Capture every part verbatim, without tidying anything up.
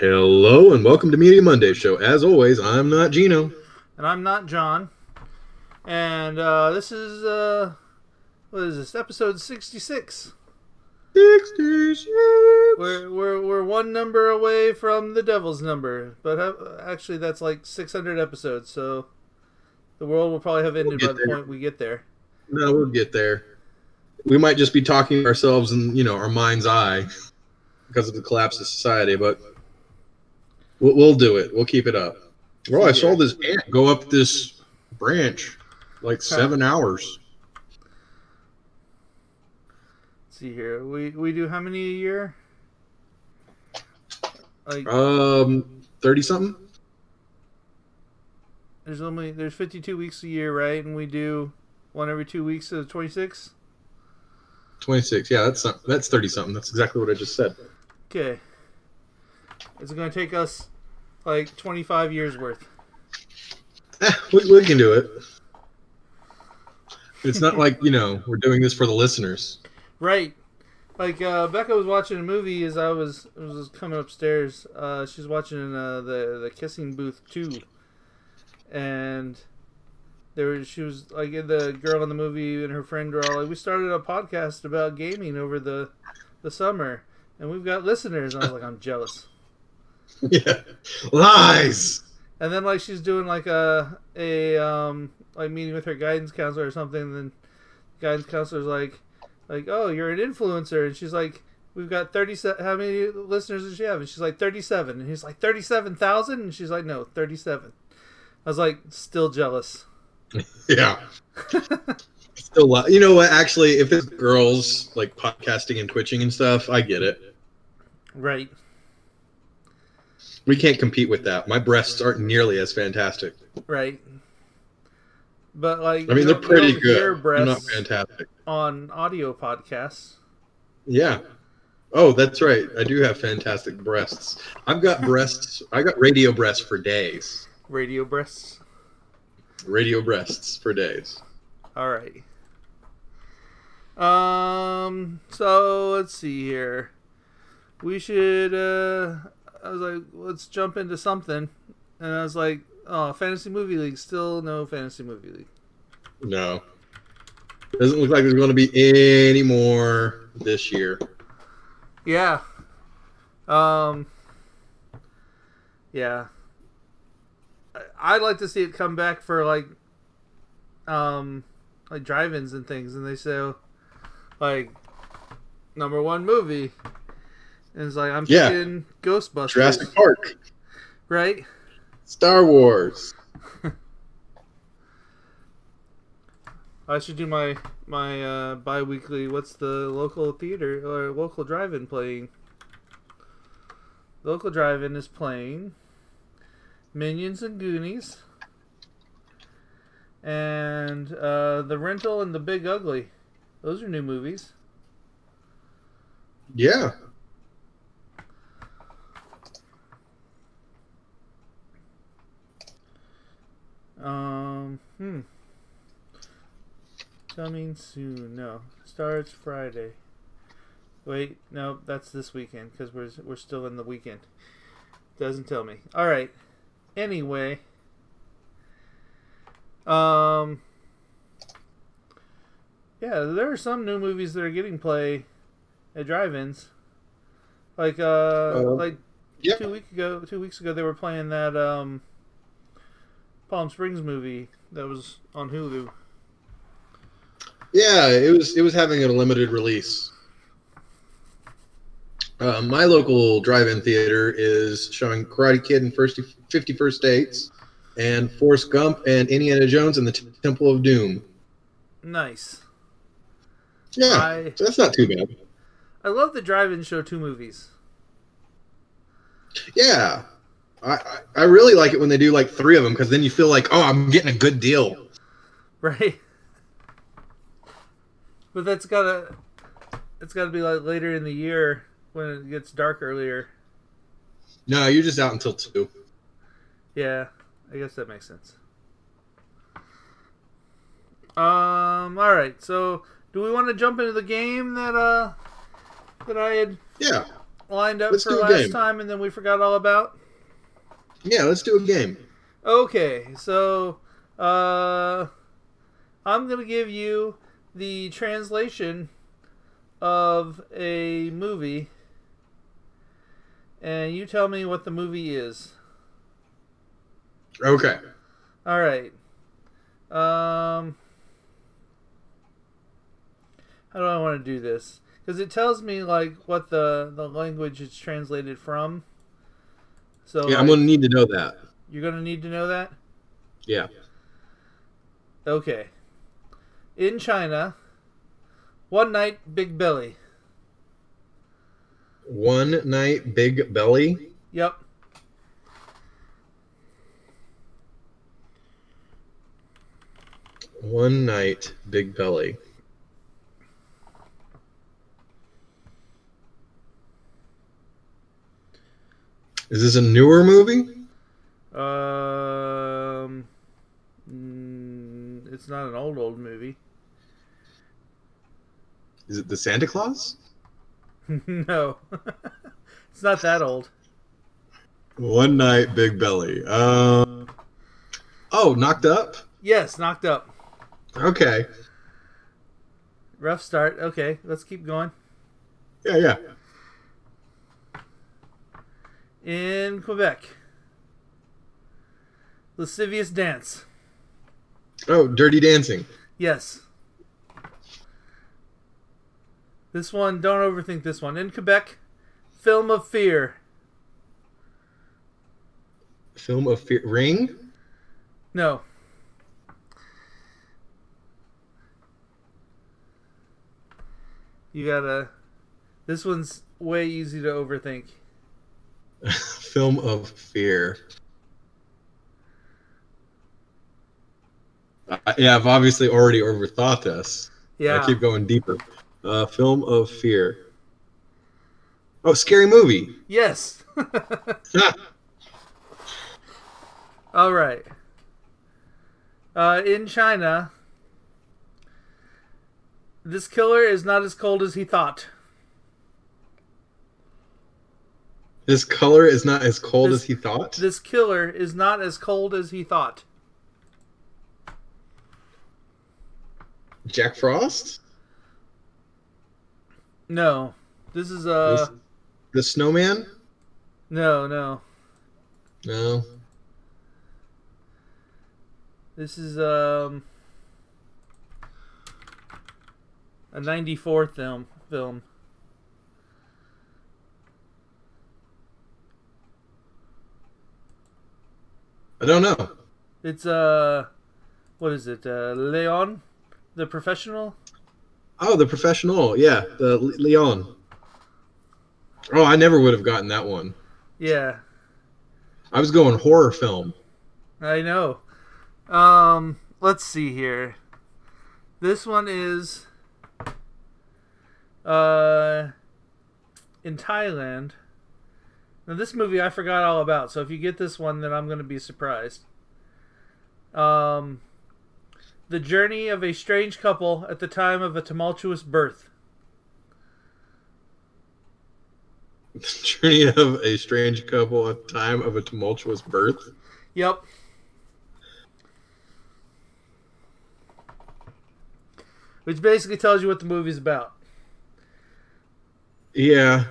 Hello and welcome to Media Monday Show. As always, I'm not Gino. And I'm not John. And uh, this is, uh, what is this, episode sixty-six. sixty-six! We're, we're, we're one number away from the devil's number. But uh, actually that's like six hundred episodes, so the world will probably have ended we'll by the there. point we get there. No, we'll get there. We might just be talking to ourselves in, you know, our mind's eye because of the collapse of society, but we'll, we'll do it. We'll keep it up. Oh, I yeah. saw this ant go up this branch like seven huh. hours. Let's see here. We we do how many a year? Like um, thirty something. There's only there's fifty-two weeks a year, right? And we do one every two weeks, so twenty-six. twenty-six, yeah, that's not, that's thirty something. That's exactly what I just said. Okay. It's going to take us like twenty-five years worth. Eh, we, we can do it. It's not like, you know, we're doing this for the listeners. Right. Like, uh, Becca was watching a movie as I was was coming upstairs. Uh, she's watching uh, the, the Kissing Booth two. And There was, she was like the girl in the movie and her friend were all like, we started a podcast about gaming over the the summer and we've got listeners. And I was like, I'm jealous. Yeah, lies. And then like she's doing like a a um like meeting with her guidance counselor or something. And then the guidance counselor's like like oh, you're an influencer. And she's like, we've got thirty-seven. How many listeners does she have? And she's like thirty-seven. And he's like thirty-seven thousand. And she's like, no, thirty-seven. I was like, still jealous. Yeah. Still, lot. You know what? Actually, if there's girls like podcasting and twitching and stuff, I get it. Right. We can't compete with that. My breasts aren't nearly as fantastic. Right. But like, I mean, they're pretty good. Your breasts not fantastic on audio podcasts. Yeah. Oh, that's right. I do have fantastic breasts. I've got breasts. I got radio breasts for days. Radio breasts. Radio breasts for days. All right. Um. So let's see here. We should. Uh, I was like, let's jump into something, and I was like, oh, Fantasy Movie League. Still no Fantasy Movie League. No. Doesn't look like there's going to be any more this year. Yeah. Um. Yeah. I'd like to see it come back for like, um, like drive-ins and things, and they say, like, number one movie, and it's like I'm yeah. picking Ghostbusters, Jurassic Park, right? Star Wars. I should do my my uh, bi-weekly. What's the local theater or local drive-in playing? Local drive-in is playing Minions and Goonies, and uh, The Rental and The Big Ugly. Those are new movies. Yeah. Um. Hmm. Coming soon. No, starts Friday. Wait, no, that's this weekend because we're we're still in the weekend. Doesn't tell me. All right. Anyway, um, yeah, there are some new movies that are getting play at drive-ins. Like, uh, uh like yeah. two week ago, two weeks ago, they were playing that um, Palm Springs movie that was on Hulu. Yeah, it was. It was having a limited release. Uh, my local drive-in theater is showing Karate Kid and First fifty-first Dates, and Forrest Gump and Indiana Jones and the T- Temple of Doom. Nice. Yeah, I, so that's not too bad. I love the drive-in show two movies. Yeah, I, I, I really like it when they do like three of them because then you feel like, oh, I'm getting a good deal. Right. But that's gotta, it's gotta be like later in the year. When it gets dark earlier. No, you're just out until two. Yeah, I guess that makes sense. Um. All right. So, do we want to jump into the game that uh that I had? Yeah. lined up let's for last time and then we forgot all about? Yeah, let's do a game. Okay, so uh, I'm going to give you the translation of a movie, and you tell me what the movie is. Okay. All right. Um, how do I want to do this? Because it tells me like what the, the language it's translated from. So yeah, I'm gonna need to know that. You're gonna need to know that? Yeah. Okay. In China, one night big belly. One night big belly? Yep. One night big belly. Is this a newer movie? Um, it's not an old, old movie. Is it The Santa Claus? No. It's not that old. One Night Big Belly. Um, oh, Knocked Up? Yes, Knocked Up. Okay. Rough start. Okay, let's keep going. Yeah, yeah. In Quebec. Lascivious Dance. Oh, Dirty Dancing. Yes. This one, don't overthink this one. In Quebec, Film of Fear. Film of Fear? Ring? No. You gotta... This one's way easy to overthink. Film of Fear. Uh, yeah, I've obviously already overthought this. Yeah. I keep going deeper. Uh, Film of Fear. Oh, Scary Movie. Yes. All right. Uh, in China, this killer is not as cold as he thought. This color is not as cold this, as he thought? This killer is not as cold as he thought. Jack Frost? No. This is, uh... This, the Snowman? No, no. No. This is, um... a ninety-four film. film. I don't know. It's, uh, what is it? Uh, Leon? The Professional? Oh, The Professional. Yeah, the Leon. Oh, I never would have gotten that one. Yeah. I was going horror film. I know. Um, let's see here. This one is, uh, in Thailand. Now, this movie I forgot all about, so if you get this one, then I'm going to be surprised. Um, the journey of a strange couple at the time of a tumultuous birth. The journey of a strange couple at the time of a tumultuous birth? Yep. Which basically tells you what the movie's about. Yeah.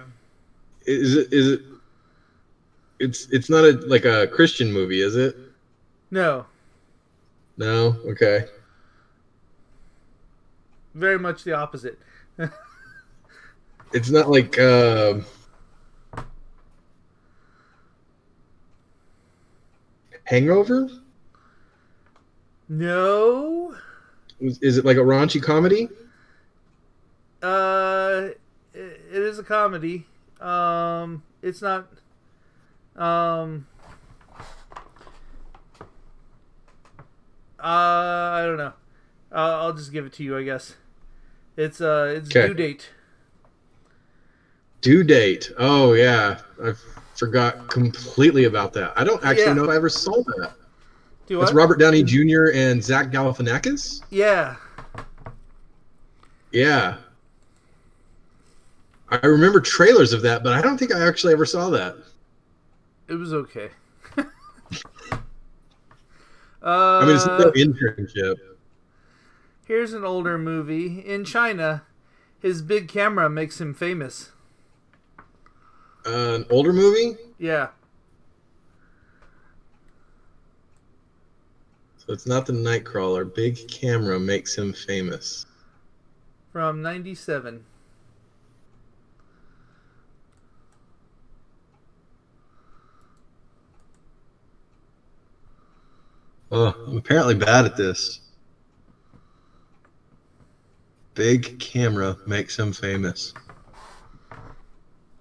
Is it... Is it... It's it's not a like a Christian movie, is it? No. No? Okay. Very much the opposite. It's not like... Uh... Hangover? No. Is it like a raunchy comedy? Uh, it is a comedy. Um, it's not... Um, uh, I don't know. Uh, I'll just give it to you, I guess. It's, uh, it's Due Date. Due Date. Oh, yeah. I forgot completely about that. I don't actually yeah. know if I ever saw that. Do what? It's Robert Downey Junior and Zach Galifianakis? Yeah. Yeah. I remember trailers of that, but I don't think I actually ever saw that. It was okay. uh, I mean, it's no internship. Here's an older movie. In China, his big camera makes him famous. Uh, an older movie? Yeah. So it's not the Nightcrawler. Big camera makes him famous. From ninety-seven. Oh, I'm apparently bad at this. Big camera makes him famous.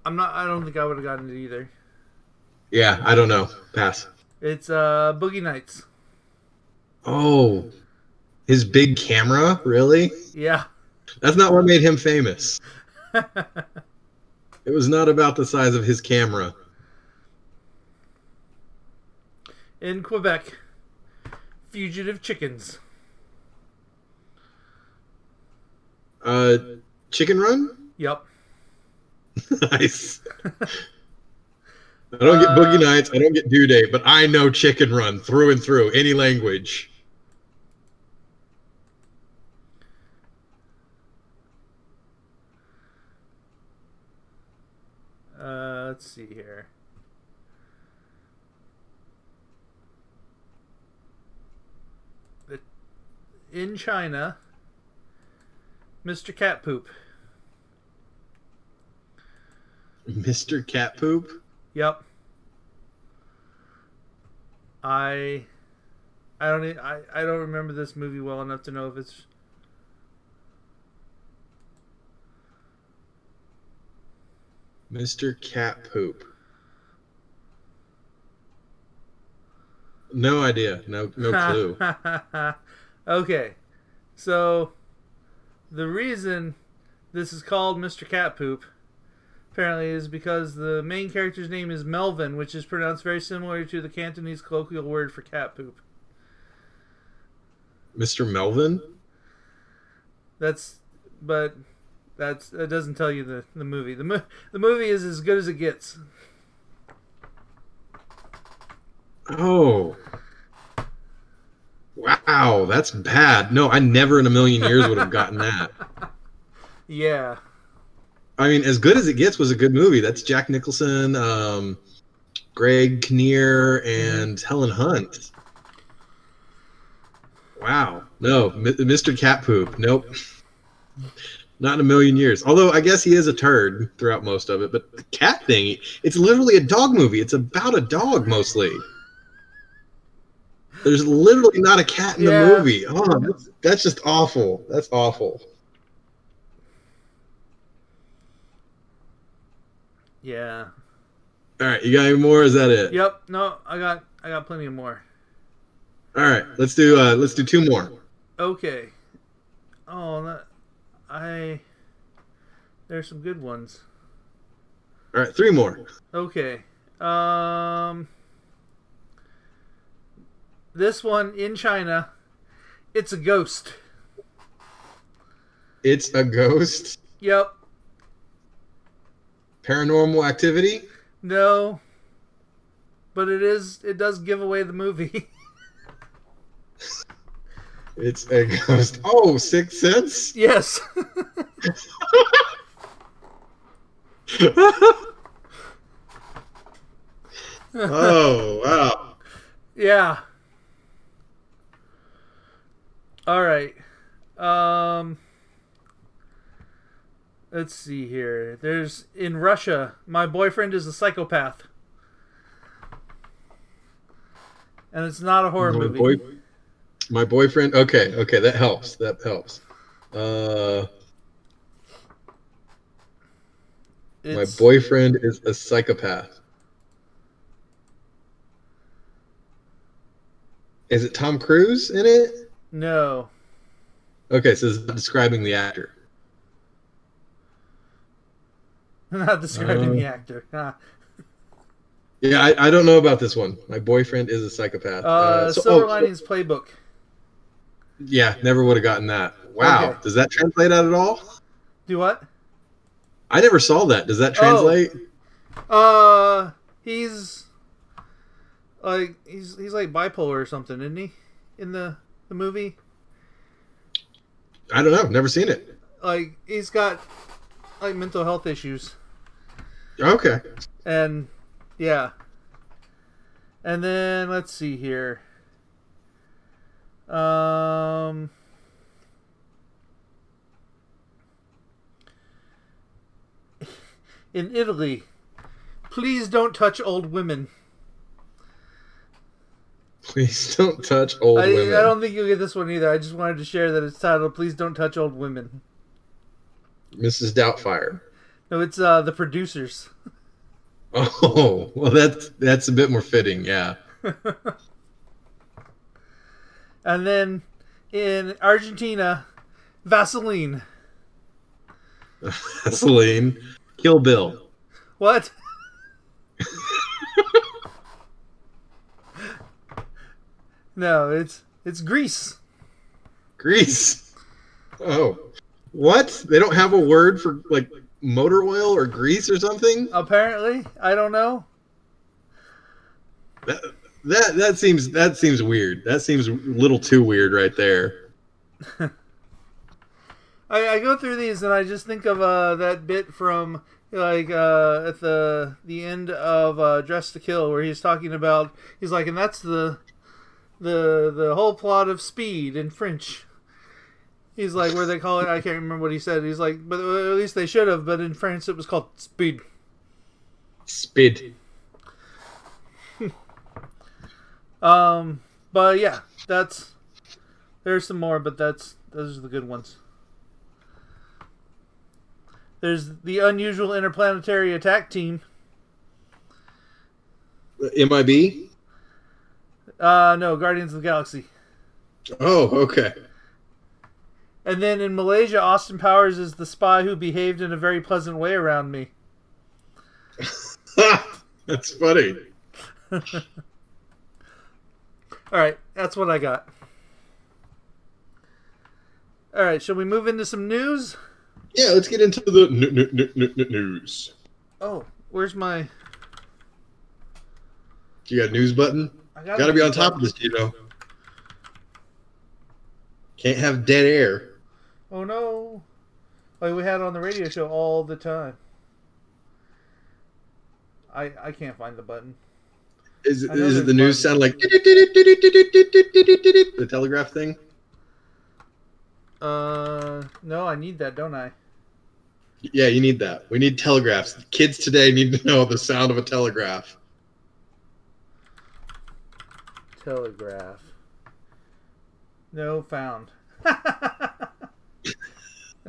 I'm not. I don't think I would have gotten it either. Yeah, I don't know. Pass. It's uh, Boogie Nights. Oh, his big camera, really? Yeah. That's not what made him famous. It was not about the size of his camera. In Quebec, fugitive chickens. Uh, Chicken Run? Yep. Nice. I don't get Boogie Nights. I don't get Due Date, but I know Chicken Run through and through, any language. Uh, let's see here. In China, Mister Cat Poop. Mister Cat Poop? Yep. I I don't I, I don't remember this movie well enough to know if it's Mister Cat Poop. No idea. No no clue. Okay. So the reason this is called Mister Cat Poop apparently is because the main character's name is Melvin, which is pronounced very similar to the Cantonese colloquial word for cat poop. Mister Melvin? That's, but that's that doesn't tell you the, the movie. The, mo- the movie is As Good As It Gets. Oh. Wow, that's bad. No, I never in a million years would have gotten that. Yeah. I mean, As Good As It Gets was a good movie. That's Jack Nicholson, um, Greg Kinnear, and Helen Hunt. Wow. No, M- Mister Cat Poop. Nope. Not in a million years. Although I guess he is a turd throughout most of it. But the cat thing, it's literally a dog movie. It's about a dog mostly. There's literally not a cat in yeah. the movie. Oh, that's, that's just awful. That's awful. Yeah. All right, you got any more? Or is that it? Yep. No, I got I got plenty of more. All right, let's do uh, let's do two more. Okay. Oh, that, I. There's some good ones. All right, three more. Okay. Um. This one in China, it's a ghost. It's a ghost? Yep. Paranormal Activity? No. But it is it does give away the movie. It's a ghost. Oh, Sixth Sense? Yes. Oh, wow. Yeah. All right. Um Let's see here. There's, in Russia, My Boyfriend is a Psychopath. And it's not a horror my movie. Boy, my Boyfriend? Okay, okay, that helps. That helps. Uh, my Boyfriend is a Psychopath. Is it Tom Cruise in it? No. Okay, so it's not describing the actor. Not describing um, the actor. Huh. Yeah, I, I don't know about this one. My Boyfriend is a Psychopath. Uh, uh, so, Silver oh, Linings Playbook. Yeah, never would have gotten that. Wow. Okay. Does that translate out at all? Do what? I never saw that. Does that translate? Oh. Uh, he's like he's he's like bipolar or something, isn't he? In the, the movie. I don't know. Never seen it. Like he's got like mental health issues. Okay. And yeah. And then let's see here. Um. In Italy, please don't touch old women. Please don't touch old I, women. I don't think you'll get this one either. I just wanted to share that it's titled Please Don't Touch Old Women. Missus Doubtfire. No, it's uh, The Producers. Oh, well, that's, that's a bit more fitting, yeah. And then in Argentina, Vaseline. Vaseline. Kill Bill. What? No, it's it's Grease. Grease. Oh, what? They don't have a word for like motor oil or grease or something? Apparently, I don't know. That that that seems that seems weird. That seems a little too weird, right there. I, I go through these and I just think of uh, that bit from like uh, at the the end of uh, Dress to Kill, where he's talking about he's like, and that's the the the whole plot of Speed in French. He's like, where they call it, I can't remember what he said. He's like, but at least they should have. But in France, it was called Speed. Speed. um, but yeah, that's there's some more, but that's those are the good ones. There's the Unusual Interplanetary Attack Team. M I B? Uh, no, Guardians of the Galaxy. Oh, okay. And then in Malaysia, Austin Powers is the spy who behaved in a very pleasant way around me. That's funny. All right, that's what I got. All right, shall we move into some news? Yeah, let's get into the news. Oh, where's my... You got a news button? I gotta, gotta be on top of this, Gino. Can't have dead air. Oh, no. Like we had on the radio show all the time. I I can't find the button. Is it, is it the news sound like... The telegraph thing? Uh, no, I need that, don't I? Yeah, you need that. We need telegraphs. Kids today need to know the sound of a telegraph. Telegraph. No found.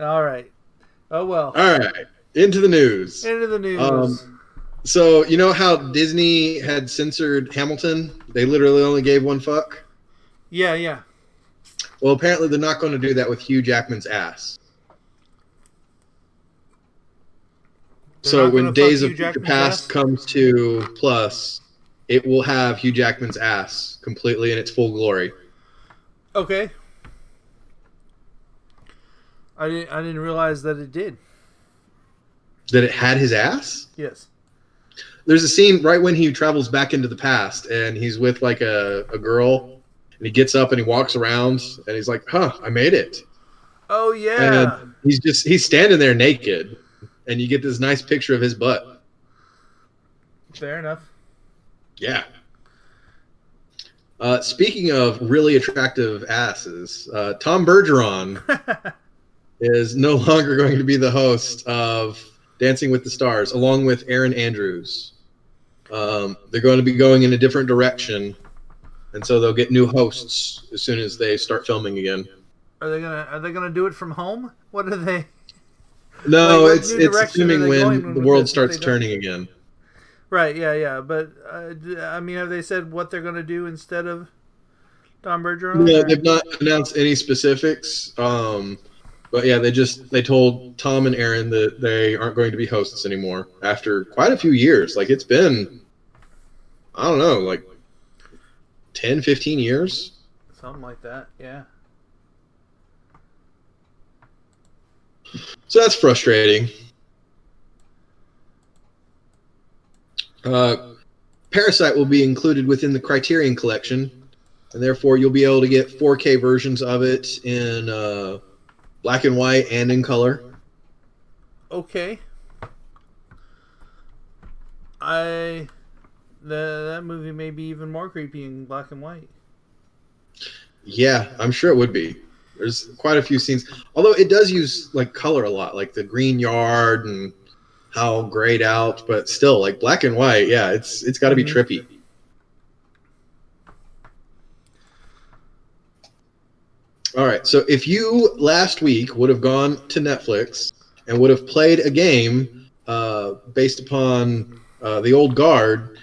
All right. Oh, well. All right. Into the news. Into the news. Um, so, you know how Disney had censored Hamilton? They literally only gave one fuck? Yeah, yeah. Well, apparently they're not going to do that with Hugh Jackman's ass. They're so when Days of Future Past comes to Plus, it will have Hugh Jackman's ass completely in its full glory. Okay. I didn't. I didn't realize that it did. That it had his ass? Yes. There's a scene right when he travels back into the past, and he's with like a, a girl. And he gets up and he walks around and he's like, huh, I made it. Oh, yeah. And he's just, he's standing there naked and you get this nice picture of his butt. Fair enough. Yeah. Uh, speaking of really attractive asses, uh, Tom Bergeron is no longer going to be the host of Dancing with the Stars, along with Aaron Andrews. Um, they're going to be going in a different direction. And so they'll get new hosts as soon as they start filming again. Are they gonna Are they gonna do it from home? What are they? No, like, it's it's assuming when the world starts turning again. Right. Yeah. Yeah. But uh, I mean, have they said what they're gonna do instead of Tom Bergeron? Yeah, or? They've not announced any specifics. Um, but yeah, they just they told Tom and Aaron that they aren't going to be hosts anymore after quite a few years. Like it's been, I don't know, like. ten, fifteen years? Something like that, yeah. So that's frustrating. Uh, Parasite will be included within the Criterion Collection, and therefore you'll be able to get four K versions of it in uh, black and white and in color. Okay. I the, that movie may be even more creepy in black and white. Yeah, I'm sure it would be. There's quite a few scenes, although it does use like color a lot, like the green yard and how grayed out, but still like black and white. Yeah, it's it's got to be trippy. All right, so if you last week would have gone to Netflix and would have played a game uh, based upon uh, The Old Guard,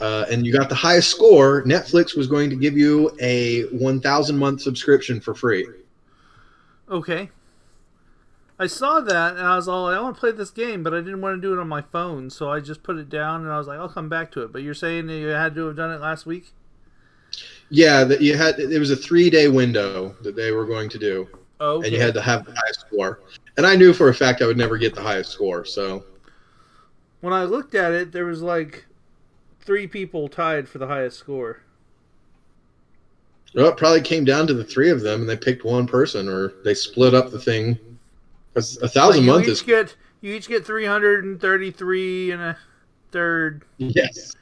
Uh, and you got the highest score, Netflix was going to give you a one thousand month subscription for free. Okay. I saw that, and I was all, I want to play this game, but I didn't want to do it on my phone, so I just put it down, and I was like, I'll come back to it. But you're saying that you had to have done it last week? Yeah, that you had. It was a three-day window that they were going to do, oh, okay. And you had to have the highest score. And I knew for a fact I would never get the highest score, so. When I looked at it, there was like three people tied for the highest score. Well, it probably came down to the three of them, and they picked one person, or they split up the thing. Because a thousand months is get you each get three hundred and thirty-three and a third. Yes.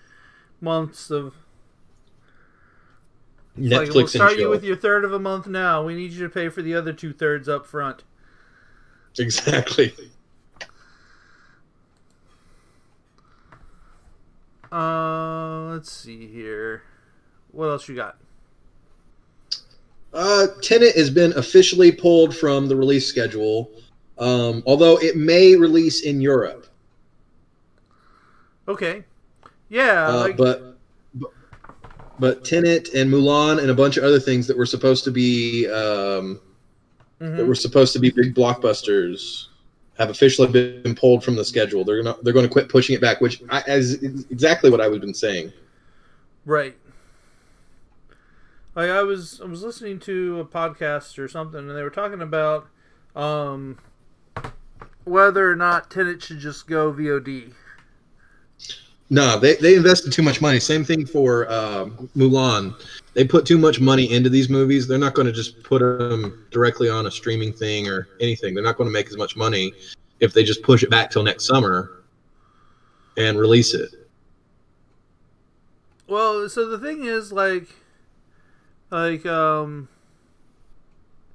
Months of Netflix. Like, we'll start you with your third of a month now. We need you to pay for the other two thirds up front. Exactly. Uh, let's see here. What else you got? Uh, Tenet has been officially pulled from the release schedule, um, although it may release in Europe. Okay. Yeah. Uh, like... But but Tenet and Mulan and a bunch of other things that were supposed to be um, mm-hmm. that were supposed to be big blockbusters have officially been pulled from the schedule. They're gonna they're gonna quit pushing it back, which I, is exactly what I would been saying. Right. Like I was I was listening to a podcast or something, and they were talking about um, whether or not Tenet should just go V O D. No, they they invested too much money. Same thing for uh, Mulan. They put too much money into these movies. They're not going to just put them directly on a streaming thing or anything. They're not going to make as much money if they just push it back till next summer and release it. Well, so the thing is, like, like, um,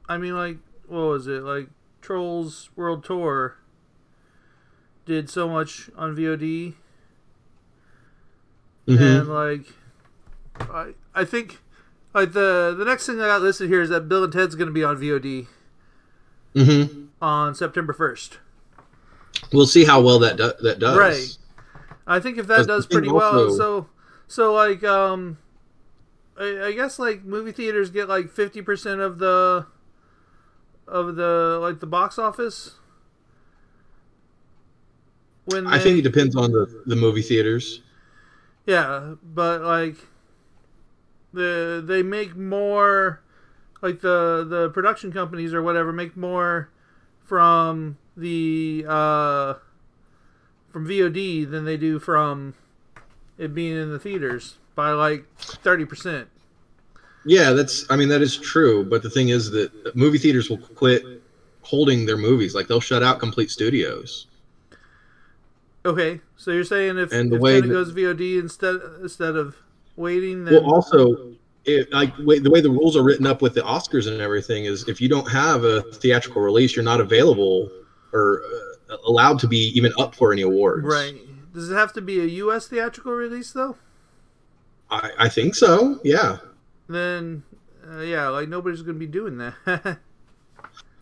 I mean, like, what was it? Like, Trolls World Tour did so much on V O D. Mm-hmm. And, like, I, I think, like, the the next thing I got listed here is that Bill and Ted's going to be on V O D mm-hmm. on September first. We'll see how well that do, that does. Right. I think if that does pretty well, so, so like, um, I, I guess, like, movie theaters get, like, fifty percent of the, of the, like, the box office. When they, I think it depends on the, the movie theaters. Yeah, but, like, the they make more, like, the, the production companies or whatever make more from the, uh, from V O D than they do from it being in the theaters by, like, thirty percent. Yeah, that's, I mean, that is true, but the thing is that movie theaters will quit holding their movies. Like, they'll shut out complete studios. Okay, so you're saying if, if it goes V O D instead instead of waiting, then... Well, also, it, like the way the rules are written up with the Oscars and everything is if you don't have a theatrical release, you're not available or uh, allowed to be even up for any awards. Right. Does it have to be a U S theatrical release, though? I, I think so, yeah. Then, uh, yeah, like nobody's going to be doing that.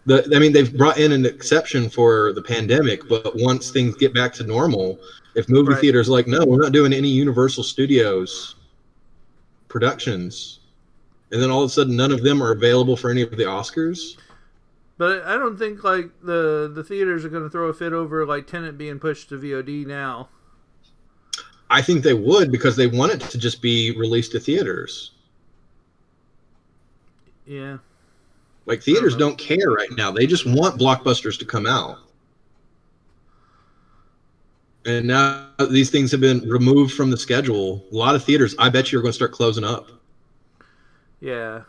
The, I mean, they've brought in an exception for the pandemic, but once things get back to normal, if movie right. theaters are like, no, we're not doing any Universal Studios productions, and then all of a sudden none of them are available for any of the Oscars. But I don't think like the, the theaters are going to throw a fit over like Tenet being pushed to V O D now. I think they would because they want it to just be released to theaters. Yeah. Like, theaters don't care right now. They just want blockbusters to come out. And now these things have been removed from the schedule. A lot of theaters, I bet you, are going to start closing up. Yeah,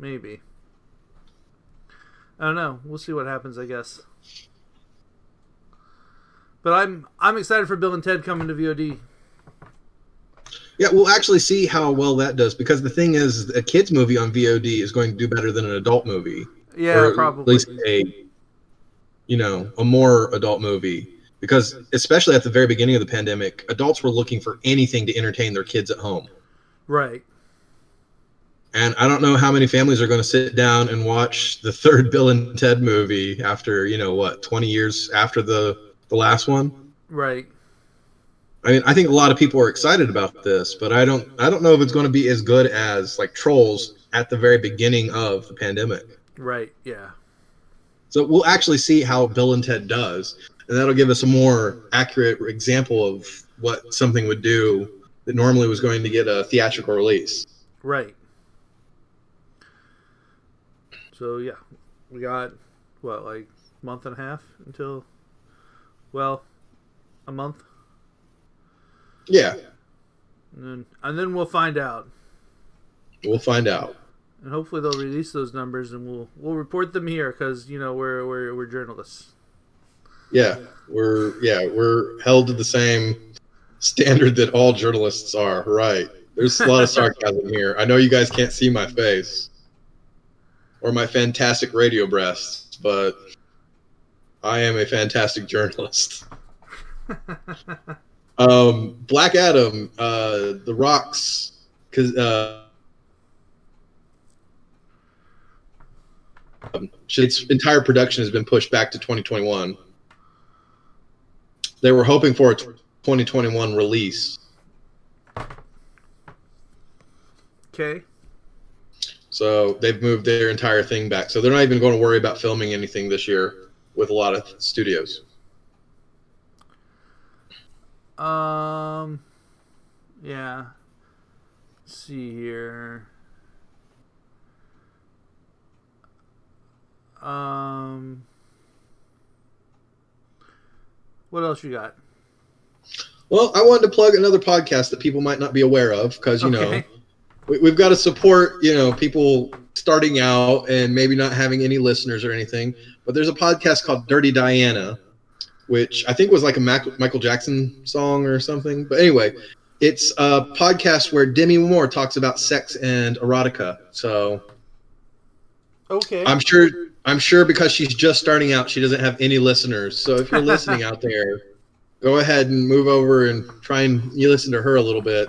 maybe. I don't know. We'll see what happens, I guess. But I'm I'm excited for Bill and Ted coming to V O D. Yeah, we'll actually see how well that does, because the thing is, a kid's movie on V O D is going to do better than an adult movie. Yeah, or probably. At least a, you know, a more adult movie. Because especially at the very beginning of the pandemic, adults were looking for anything to entertain their kids at home. Right. And I don't know how many families are going to sit down and watch the third Bill and Ted movie after, you know, what, twenty years after the, the last one? Right. I mean, I think a lot of people are excited about this, but I don't I don't know if it's going to be as good as, like, Trolls at the very beginning of the pandemic. Right, yeah. So we'll actually see how Bill and Ted does, and that'll give us a more accurate example of what something would do that normally was going to get a theatrical release. Right. So, yeah, we got, what, like a month and a half until, well, a month? Yeah. And then, and then we'll find out. We'll find out. And hopefully they'll release those numbers, and we'll we'll report them here, because, you know, we're we're we're journalists. Yeah, we're yeah we're held to the same standard that all journalists are, right? There's a lot of sarcasm here. I know you guys can't see my face. Or my fantastic radio breasts, but I am a fantastic journalist. um, Black Adam, uh, The Rock's, cause, uh, its entire production has been pushed back to twenty twenty-one. They were hoping for a twenty twenty-one release. Okay. So they've moved their entire thing back. So they're not even going to worry about filming anything this year with a lot of studios. Um, yeah. Let's see here. Um, what else you got? Well, I wanted to plug another podcast that people might not be aware of, because, you okay. know. We've got to support, you know, people starting out and maybe not having any listeners or anything. But there's a podcast called Dirty Diana, which I think was like a Mac- Michael Jackson song or something. But anyway, it's a podcast where Demi Moore talks about sex and erotica. So, okay, I'm sure, I'm sure because she's just starting out, she doesn't have any listeners. So if you're listening out there, go ahead and move over and try and you listen to her a little bit,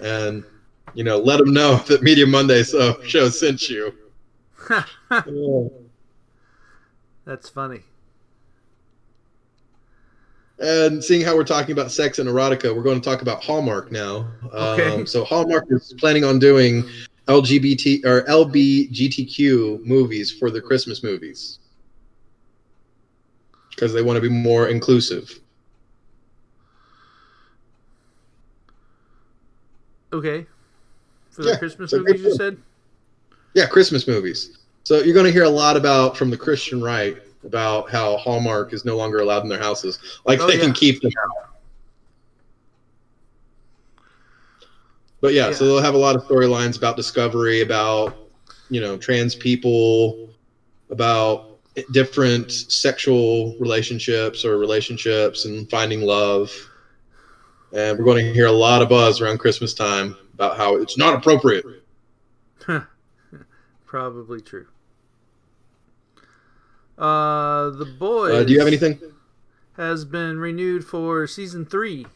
and. You know, let them know that Media Monday so show sent you. Yeah. That's funny. And seeing how we're talking about sex and erotica, we're going to talk about Hallmark now. Okay. Um, so Hallmark is planning on doing L G B T or L B G T Q movies for the Christmas movies, because they want to be more inclusive. Okay. For the yeah, Christmas so movies, you said? Yeah, Christmas movies. So you're going to hear a lot about, from the Christian right, about how Hallmark is no longer allowed in their houses. Like, oh, they yeah. can keep them out. But yeah, yeah, so they'll have a lot of storylines about discovery, about, you know, trans people, about different sexual relationships or relationships and finding love. And we're going to hear a lot of buzz around Christmas time about how it's not appropriate. Probably true. Uh, the Boys. Uh, do you have anything? Has been renewed for season three.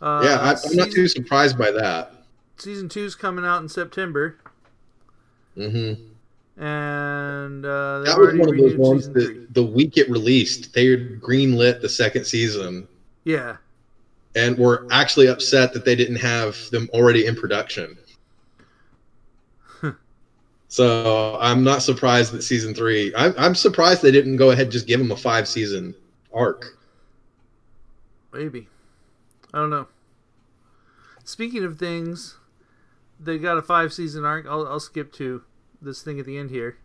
Uh, yeah, I, I'm season, not too surprised by that. Season two's coming out in September. Mm-hmm. And uh, that was one of those ones that three. The week it released, they greenlit the second season. Yeah. And were actually upset that they didn't have them already in production. Huh. So I'm not surprised that season three. I'm, I'm surprised they didn't go ahead and just give them a five season arc. Maybe. I don't know. Speaking of things, they got a five season arc. I'll, I'll skip to this thing at the end here.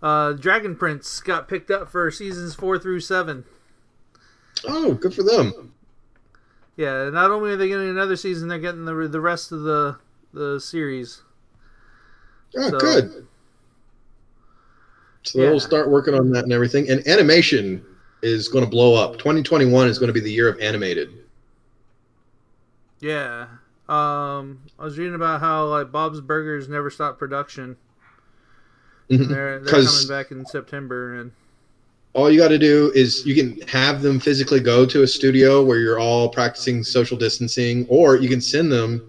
Uh, Dragon Prince got picked up for seasons four through seven. Oh, good for them. Yeah, not only are they getting another season, they're getting the the rest of the the series. Oh, so, good. So yeah. They'll start working on that and everything. And animation is going to blow up. twenty twenty-one is going to be the year of animated. Yeah. Um, I was reading about how like Bob's Burgers never stopped production. And they're they're coming back in September. And all you got to do is you can have them physically go to a studio where you're all practicing social distancing, or you can send them,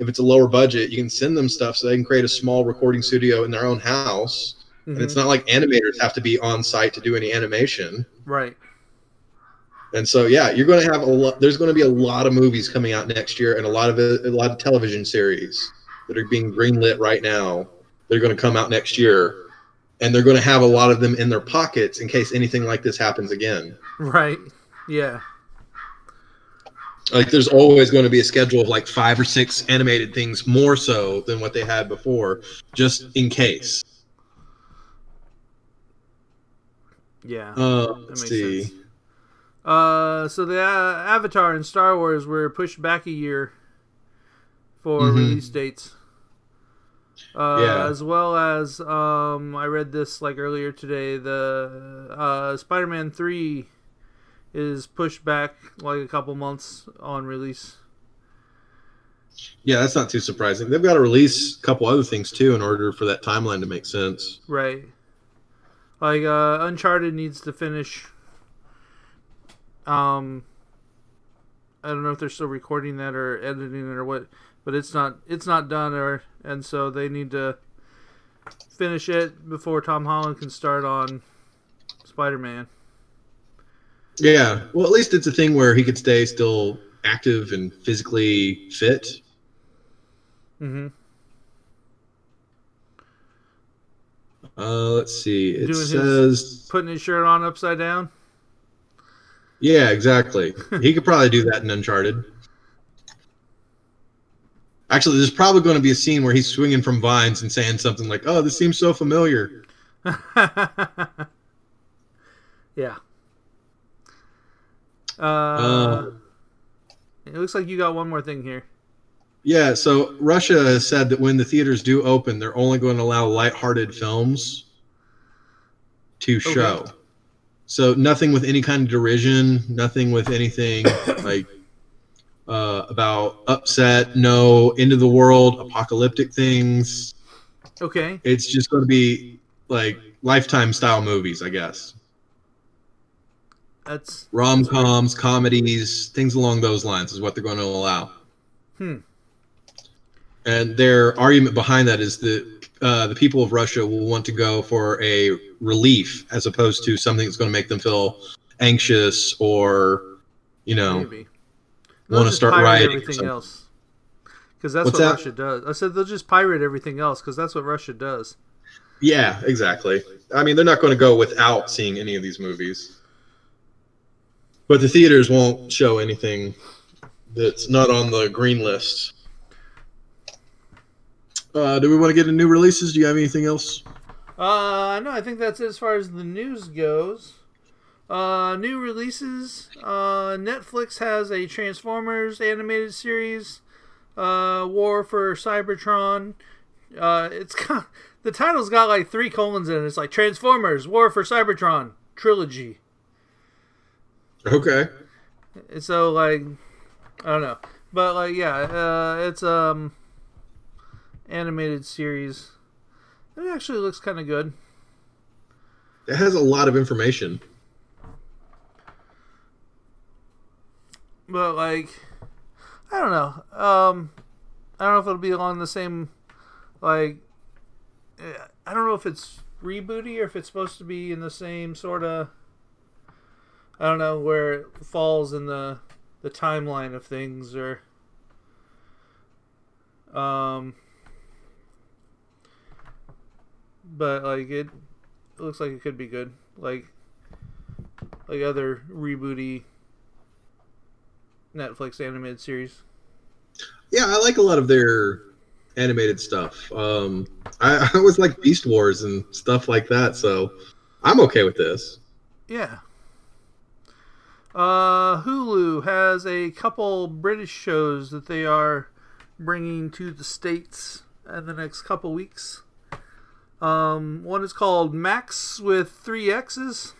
if it's a lower budget, you can send them stuff so they can create a small recording studio in their own house. Mm-hmm. And it's not like animators have to be on site to do any animation. Right. And so, yeah, you're going to have a lot. There's going to be a lot of movies coming out next year, and a lot of a lot of television series that are being greenlit right now. They're going to come out next year, and they're going to have a lot of them in their pockets in case anything like this happens again. Right. Yeah. Like, there's always going to be a schedule of like five or six animated things more so than what they had before, just in case. Yeah. Uh, that let's makes see. Sense. Uh, so the uh, Avatar and Star Wars were pushed back a year for mm-hmm. release dates. Uh, yeah. As well as, um, I read this like earlier today, the uh, Spider-Man three is pushed back like a couple months on release. Yeah, that's not too surprising. They've got to release a couple other things too in order for that timeline to make sense. Right. Like uh, Uncharted needs to finish. Um, I don't know if they're still recording that or editing it or what, but it's not it's not done, or and so they need to finish it before Tom Holland can start on Spider-Man. Yeah, well, at least it's a thing where he could stay still active and physically fit. Mm-hmm. Uh, let's see. It Doing says his, putting his shirt on upside down. Yeah, exactly. He could probably do that in Uncharted. Actually, there's probably going to be a scene where he's swinging from vines and saying something like, "Oh, this seems so familiar." Yeah. Uh, uh, it looks like you got one more thing here. Yeah, so Russia has said that when the theaters do open, they're only going to allow lighthearted films to show. Okay. So nothing with any kind of derision, nothing with anything like uh, about upset, no end of the world, apocalyptic things. Okay. It's just going to be like Lifetime style movies, I guess. That's rom-coms, that's comedies, things along those lines is what they're going to allow. Hmm. And their argument behind that is that Uh, the people of Russia will want to go for a relief as opposed to something that's going to make them feel anxious or, you know, want to start rioting. Everything else, because that's What's what that? Russia does. I said they'll just pirate everything else because that's what Russia does. Yeah, exactly. I mean, they're not going to go without seeing any of these movies, but the theaters won't show anything that's not on the green list. Uh, do we want to get into new releases? Do you have anything else? Uh, no, I think that's it as far as the news goes. Uh, new releases. Uh, Netflix has a Transformers animated series, uh, War for Cybertron. Uh, it's got, the title's got like three colons in it. It's like Transformers, War for Cybertron, Trilogy. Okay. And so, like, I don't know. But, like, yeah, uh, it's, um... animated series. It actually looks kind of good. It has a lot of information. But, like, I don't know. Um, I don't know if it'll be along the same, like, I don't know if it's rebooty or if it's supposed to be in the same sort of, I don't know, where it falls in the, the timeline of things or, um... But, like, it looks like it could be good. Like, like other rebooty Netflix animated series. Yeah, I like a lot of their animated stuff. Um, I, I always like Beast Wars and stuff like that, so I'm okay with this. Yeah. Uh, Hulu has a couple British shows that they are bringing to the States in the next couple weeks. Um, one is called Max with three X's.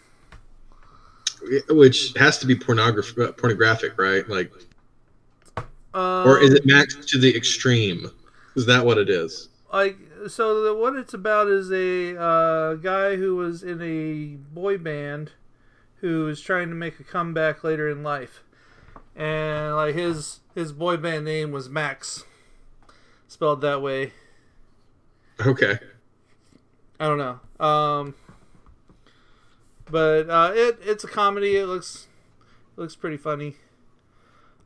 Which has to be pornograph- pornographic, right? Like, um, or is it Max to the extreme? Is that what it is? Like, so the, what it's about is a uh, guy who was in a boy band who is trying to make a comeback later in life, and like his his boy band name was Max, spelled that way. Okay. I don't know. Um. But uh, it it's a comedy. It looks it looks pretty funny.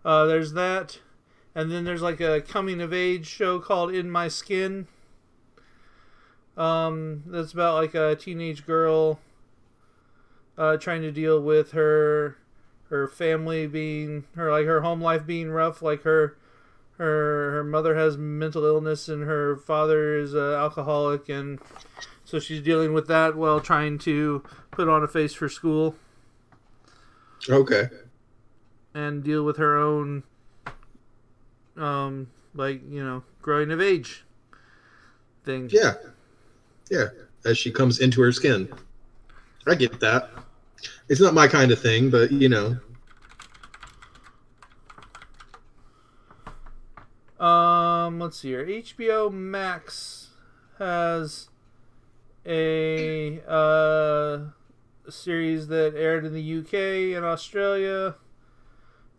Uh, there's that, and then there's like a coming of age show called In My Skin. Um, that's about like a teenage girl uh, trying to deal with her her family being her like her home life being rough. Like her her her mother has mental illness and her father is an alcoholic, and so she's dealing with that while trying to put on a face for school. Okay. And deal with her own, um, like, you know, growing of age thing. Yeah. Yeah. As she comes into her skin. I get that. It's not my kind of thing, but, you know. Um, let's see here. H B O Max has a uh, series that aired in the U K and Australia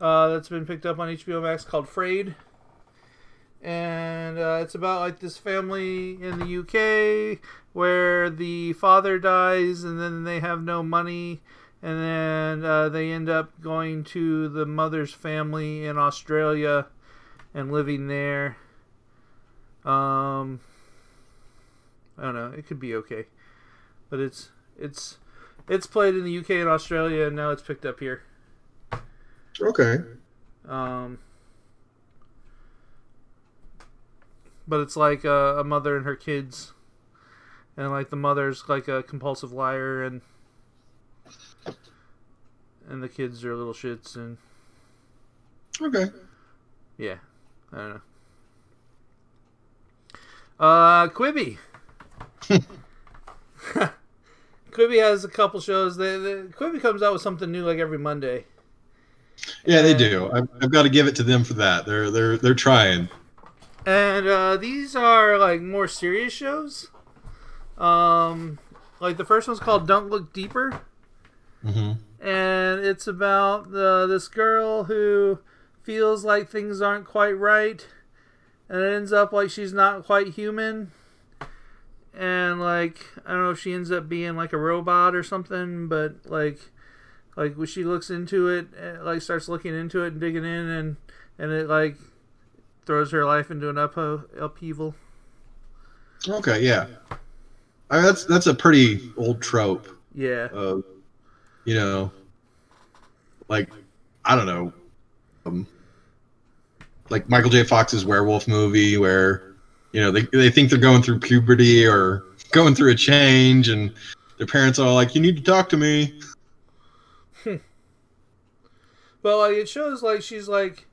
uh, that's been picked up on H B O Max called Frayed, and uh, it's about like this family in the U K where the father dies and then they have no money, and then uh, they end up going to the mother's family in Australia and living there. um I don't know. It could be okay, but it's it's it's played in the U K and Australia, and now it's picked up here. Okay. Um. But it's like a, a mother and her kids, and like the mother's like a compulsive liar, and and the kids are little shits, and okay. Yeah, I don't know. Uh, Quibi. Quibi has a couple shows. They, they, Quibi comes out with something new like every Monday. Yeah, and they do. I've, I've got to give it to them for that. They're they're they're trying. And uh, these are like more serious shows. Um, like the first one's called "Don't Look Deeper," mm-hmm. and it's about the, this girl who feels like things aren't quite right, and it ends up like she's not quite human. And, like, I don't know if she ends up being, like, a robot or something, but, like, like when she looks into it, like, starts looking into it and digging in, and, and it, like, throws her life into an upho- upheaval. Okay, yeah. I mean, that's, that's a pretty old trope. Yeah. Uh, you know, like, I don't know, um, like Michael J. Fox's werewolf movie where... You know, they they think they're going through puberty or going through a change, and their parents are all like, "You need to talk to me." Well, like, it shows like she's like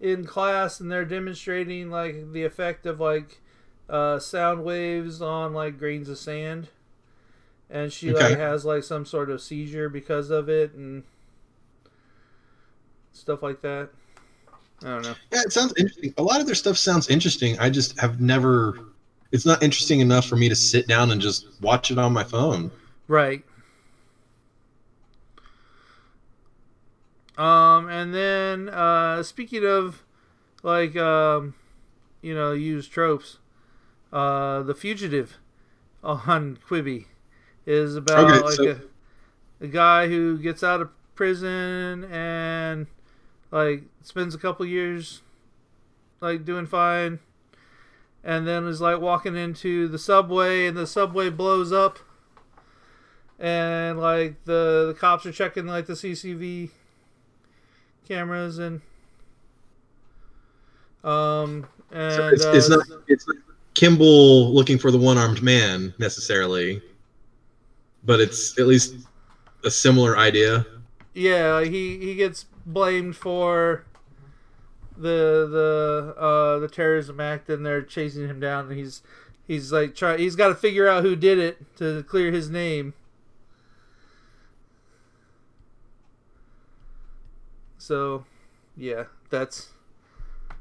in class, and they're demonstrating like the effect of like uh, sound waves on like grains of sand, and she okay. like has like some sort of seizure because of it and stuff like that. I don't know. Yeah, it sounds interesting. A lot of their stuff sounds interesting. I just have never... It's not interesting enough for me to sit down and just watch it on my phone. Right. Um, and then, uh, speaking of, like, um, you know, used tropes, uh, The Fugitive on Quibi is about, okay, like, so... a, a guy who gets out of prison and... Like, spends a couple years, like, doing fine. And then is, like, walking into the subway, and the subway blows up. And, like, the, the cops are checking, like, the C C T V cameras, and... Um, and... So it's, uh, it's, not, it's not Kimball looking for the one-armed man, necessarily. But it's at least a similar idea. Yeah, he, he gets blamed for the the uh, the terrorism act, and they're chasing him down, and he's he's like try he's got to figure out who did it to clear his name. So, yeah, that's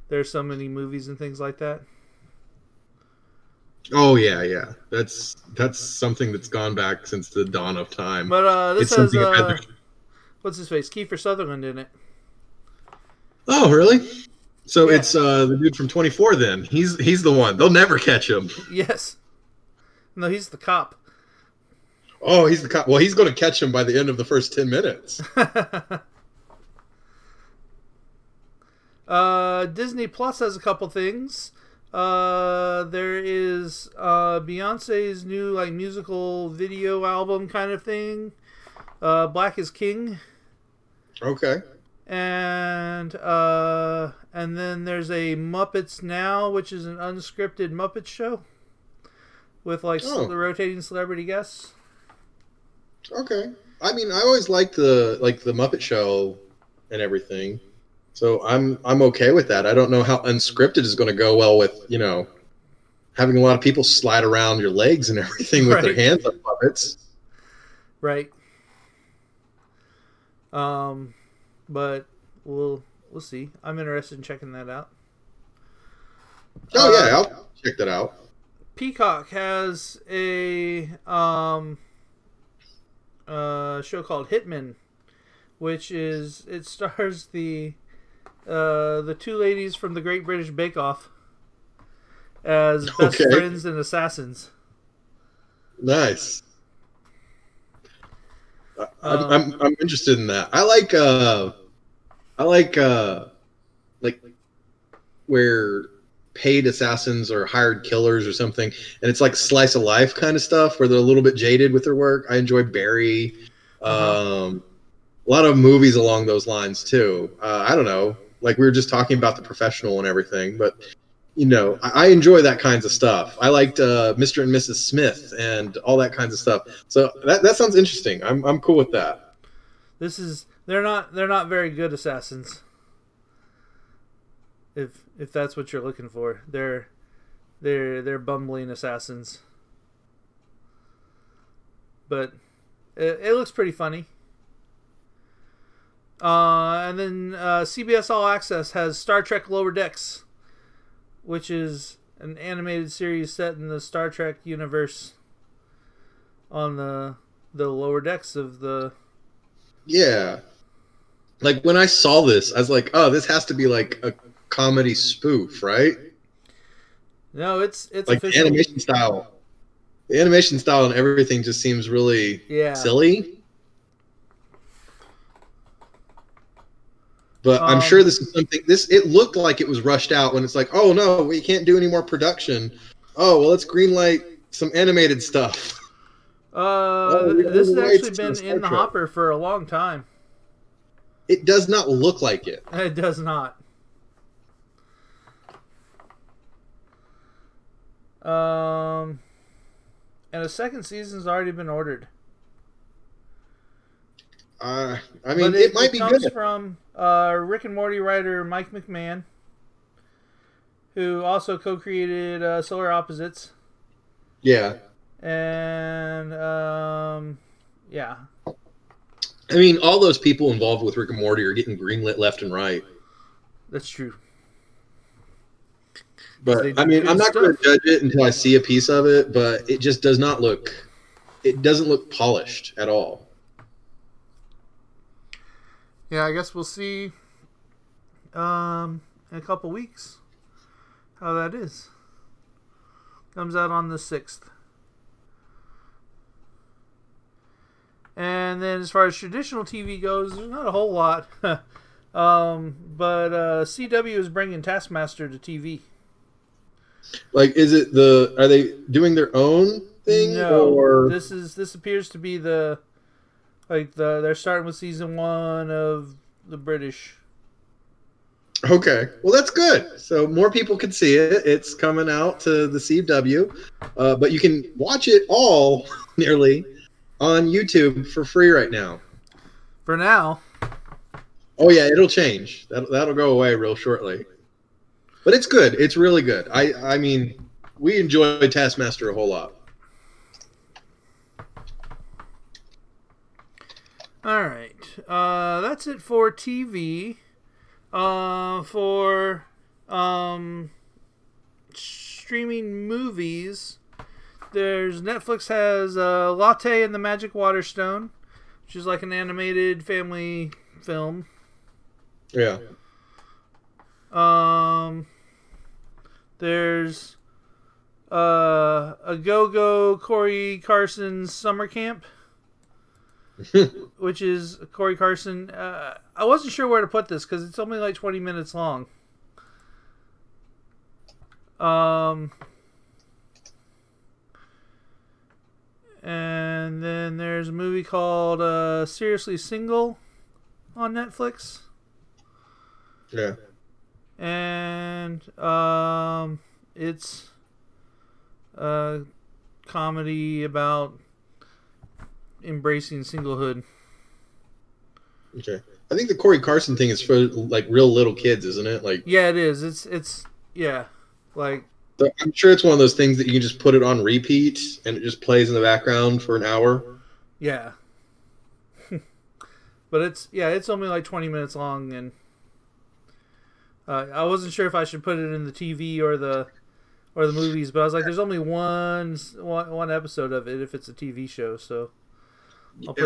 there's so many movies and things like that. Oh yeah, yeah. That's that's something that's gone back since the dawn of time. But uh, this it's has uh, what's his face? Kiefer Sutherland in it. Oh really? So yeah. It's uh, the dude from twenty-four. Then he's he's the one. They'll never catch him. Yes. No, he's the cop. Oh, he's the cop. Well, he's going to catch him by the end of the first ten minutes. uh, Disney Plus has a couple things. Uh, there is uh, Beyonce's new like musical video album kind of thing. Uh, Black is King. Okay. And uh, and then there's a Muppets Now, which is an unscripted Muppet show with like oh. the rotating celebrity guests. Okay. I mean, I always liked the like the Muppet Show and everything. So I'm I'm okay with that. I don't know how unscripted is going to go well with, you know, having a lot of people slide around your legs and everything with right. their hands on puppets. Right. Um, but we'll we'll see. I'm interested in checking that out. Oh uh, yeah, I'll check that out. Peacock has a um uh show called Hitman, which is it stars the. Uh, the two ladies from the Great British Bake Off as best okay. friends and assassins. Nice. I, um, I'm, I'm I'm interested in that. I like uh, I like uh, like where paid assassins or hired killers or something, and it's like slice of life kind of stuff where they're a little bit jaded with their work. I enjoy Barry. Uh-huh. Um, a lot of movies along those lines too. Uh, I don't know. Like we were just talking about The Professional and everything, but you know, I, I enjoy that kinds of stuff. I liked uh, Mister and Missus Smith and all that kinds of stuff. So that that sounds interesting. I'm I'm cool with that. This is they're not they're not very good assassins. If if that's what you're looking for, they're they're they're bumbling assassins. But it, it looks pretty funny. Uh, and then uh, C B S All Access has Star Trek Lower Decks, which is an animated series set in the Star Trek universe on the the lower decks of the... Yeah. Like, when I saw this, I was like, oh, this has to be like a comedy spoof, right? No, it's... it's like, the animation style. The animation style and everything just seems really yeah. silly. But I'm um, sure this is something. This it looked like it was rushed out when it's like, oh no, we can't do any more production. Oh well, let's greenlight some animated stuff. Uh, oh, this has actually been in the hopper for a long time. It does not look like it. It does not. Um, and a second season's already been ordered. Uh, I mean, it, it might it be comes good. From uh, Rick and Morty writer Mike McMahon, who also co-created uh, Solar Opposites. Yeah. And um, yeah. I mean, all those people involved with Rick and Morty are getting greenlit left and right. That's true. But I mean, I'm not going to judge it until I see a piece of it. But it just does not look. It doesn't look polished at all. Yeah, I guess we'll see um, in a couple weeks how that is. Comes out on the sixth. And then as far as traditional T V goes, there's not a whole lot. um, but uh, C W is bringing Taskmaster to T V. Like, is it the... Are they doing their own thing? No, or... this is this appears to be the... Like the, they're starting with season one of the British. Okay, well that's good. So more people can see it. It's coming out to the C W, uh, but you can watch it all nearly on YouTube for free right now. for now. Oh yeah, it'll change. That'll, that'll go away real shortly. But it's good. It's really good. I, I mean, we enjoy Taskmaster a whole lot. All right. Uh, that's it for T V. Uh, for um, streaming movies, there's Netflix has uh, Latte and the Magic Waterstone, which is like an animated family film. Yeah. Um, there's uh, a Go-Go Corey Carson's Summer Camp, which is Corey Carson. Uh, I wasn't sure where to put this because it's only like twenty minutes long. Um, and then there's a movie called uh, Seriously Single on Netflix. Yeah. And um, it's a comedy about embracing singlehood. Okay, I think the Corey Carson thing is for like real little kids, isn't it? Like, yeah, it is. It's it's yeah, like I'm sure it's one of those things that you can just put it on repeat and it just plays in the background for an hour. Yeah, but it's yeah, it's only like twenty minutes long, and uh, I wasn't sure if I should put it in the T V or the or the movies, but I was like, there's only one one episode of it if it's a T V show, so.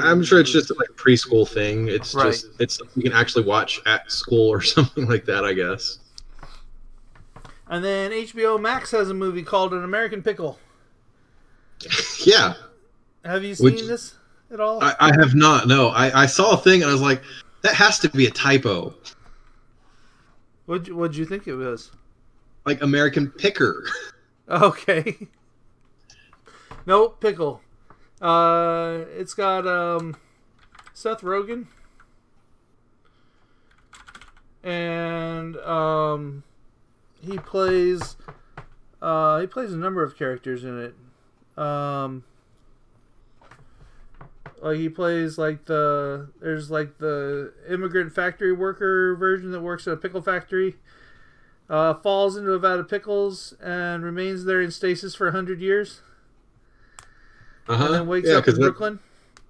I'm sure it's just a like, preschool thing. It's right. just it's something you can actually watch at school or something like that, I guess. And then H B O Max has a movie called An American Pickle. Yeah. Have you seen Which, this at all? I, I have not, no. I, I saw a thing and I was like, that has to be a typo. What'd you, what'd you think it was? Like American Picker. Okay. No, Pickle. Uh, it's got um, Seth Rogen and um, he plays uh, he plays a number of characters in it. Um, like he plays like the there's like the immigrant factory worker version that works at a pickle factory, uh, falls into a vat of pickles and remains there in stasis for a hundred years. Uh-huh. And then wakes yeah, up in Brooklyn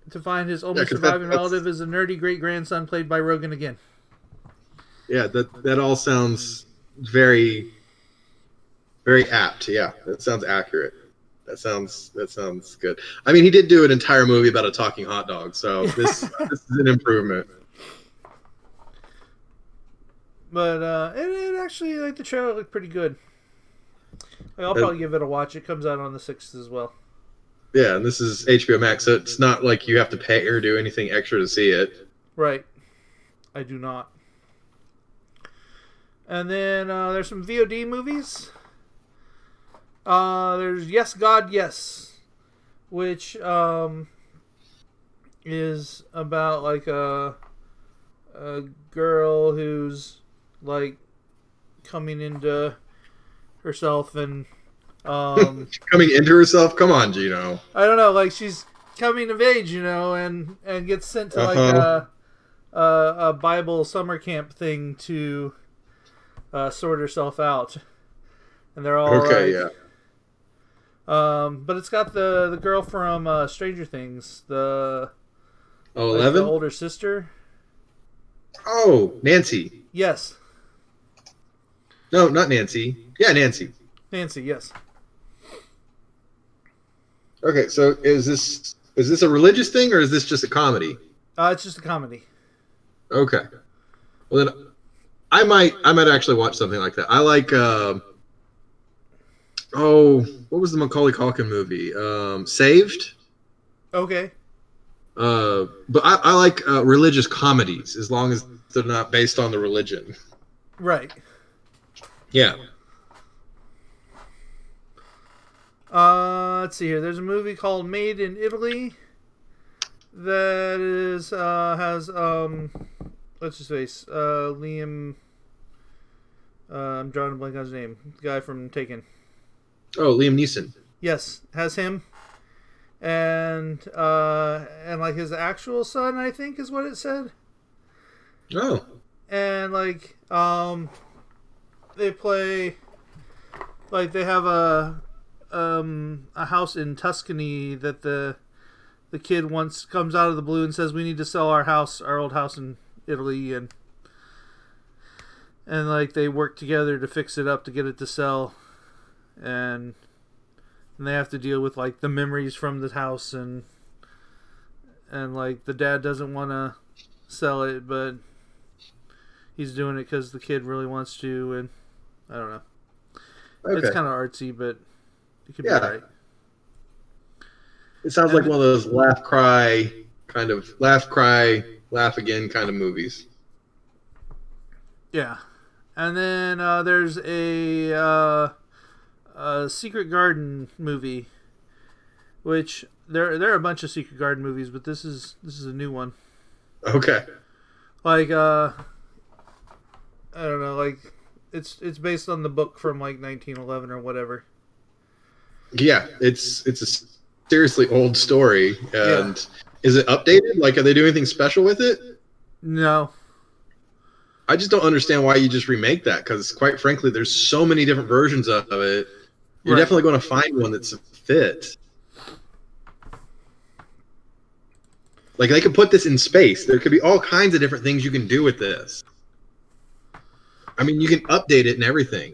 that... to find his only yeah, surviving that, relative is a nerdy great-grandson played by Rogan again. Yeah, that that all sounds very, very apt. Yeah, that sounds accurate. That sounds that sounds good. I mean, he did do an entire movie about a talking hot dog, so this this is an improvement. But uh, it, it actually, like, the trailer looked pretty good. I'll probably give it a watch. It comes out on the sixth as well. Yeah, and this is H B O Max, so it's not like you have to pay or do anything extra to see it. Right. I do not. And then uh, there's some V O D movies. Uh, there's Yes, God, Yes, which um, is about like a, a girl who's like coming into herself and... Um, coming into herself? Come on, Gino. I don't know. Like, she's coming of age, you know, and, and gets sent to, like, uh-huh. a, a, a Bible summer camp thing to uh, sort herself out. And they're all okay, like, yeah. Um, but it's got the, the girl from uh, Stranger Things, the, oh, like, eleven? The older sister. Oh, Nancy. Yes. No, not Nancy. Yeah, Nancy. Nancy, yes. Okay, so is this is this a religious thing or is this just a comedy? Uh, it's just a comedy. Okay. Well then, I might I might actually watch something like that. I like uh, oh, what was the Macaulay Culkin movie? Um, Saved. Okay. Uh, but I, I like uh, religious comedies as long as they're not based on the religion. Right. Yeah. Uh, let's see here. There's a movie called Made in Italy that is uh, has um, let's just face uh, Liam. Uh, I'm drawing a blank on his name. The guy from Taken. Oh, Liam Neeson. Yes, has him, and uh, and like his actual son, I think, is what it said. Oh. And like um, they play, like they have a um a house in Tuscany that the the kid once comes out of the blue and says, "We need to sell our house, our old house in Italy," and and like they work together to fix it up to get it to sell, and and they have to deal with like the memories from the house, and and like the dad doesn't want to sell it, but he's doing it because the kid really wants to, and I don't know. Okay. It's kind of artsy, but it could yeah. be all right. It sounds and like one of those laugh cry kind of laugh cry laugh again kind of movies. Yeah, and then uh, there's a, uh, a Secret Garden movie, which there there are a bunch of Secret Garden movies, but this is this is a new one. Okay. Like uh, I don't know, like. It's it's based on the book from like nineteen eleven or whatever. Yeah, it's it's a seriously old story. And yeah. Is it updated? Like, are they doing anything special with it? No. I just don't understand why you just remake that, because quite frankly, there's so many different versions of it. You're right. Definitely going to find one that's a fit. Like, they could put this in space. There could be all kinds of different things you can do with this. I mean, you can update it and everything.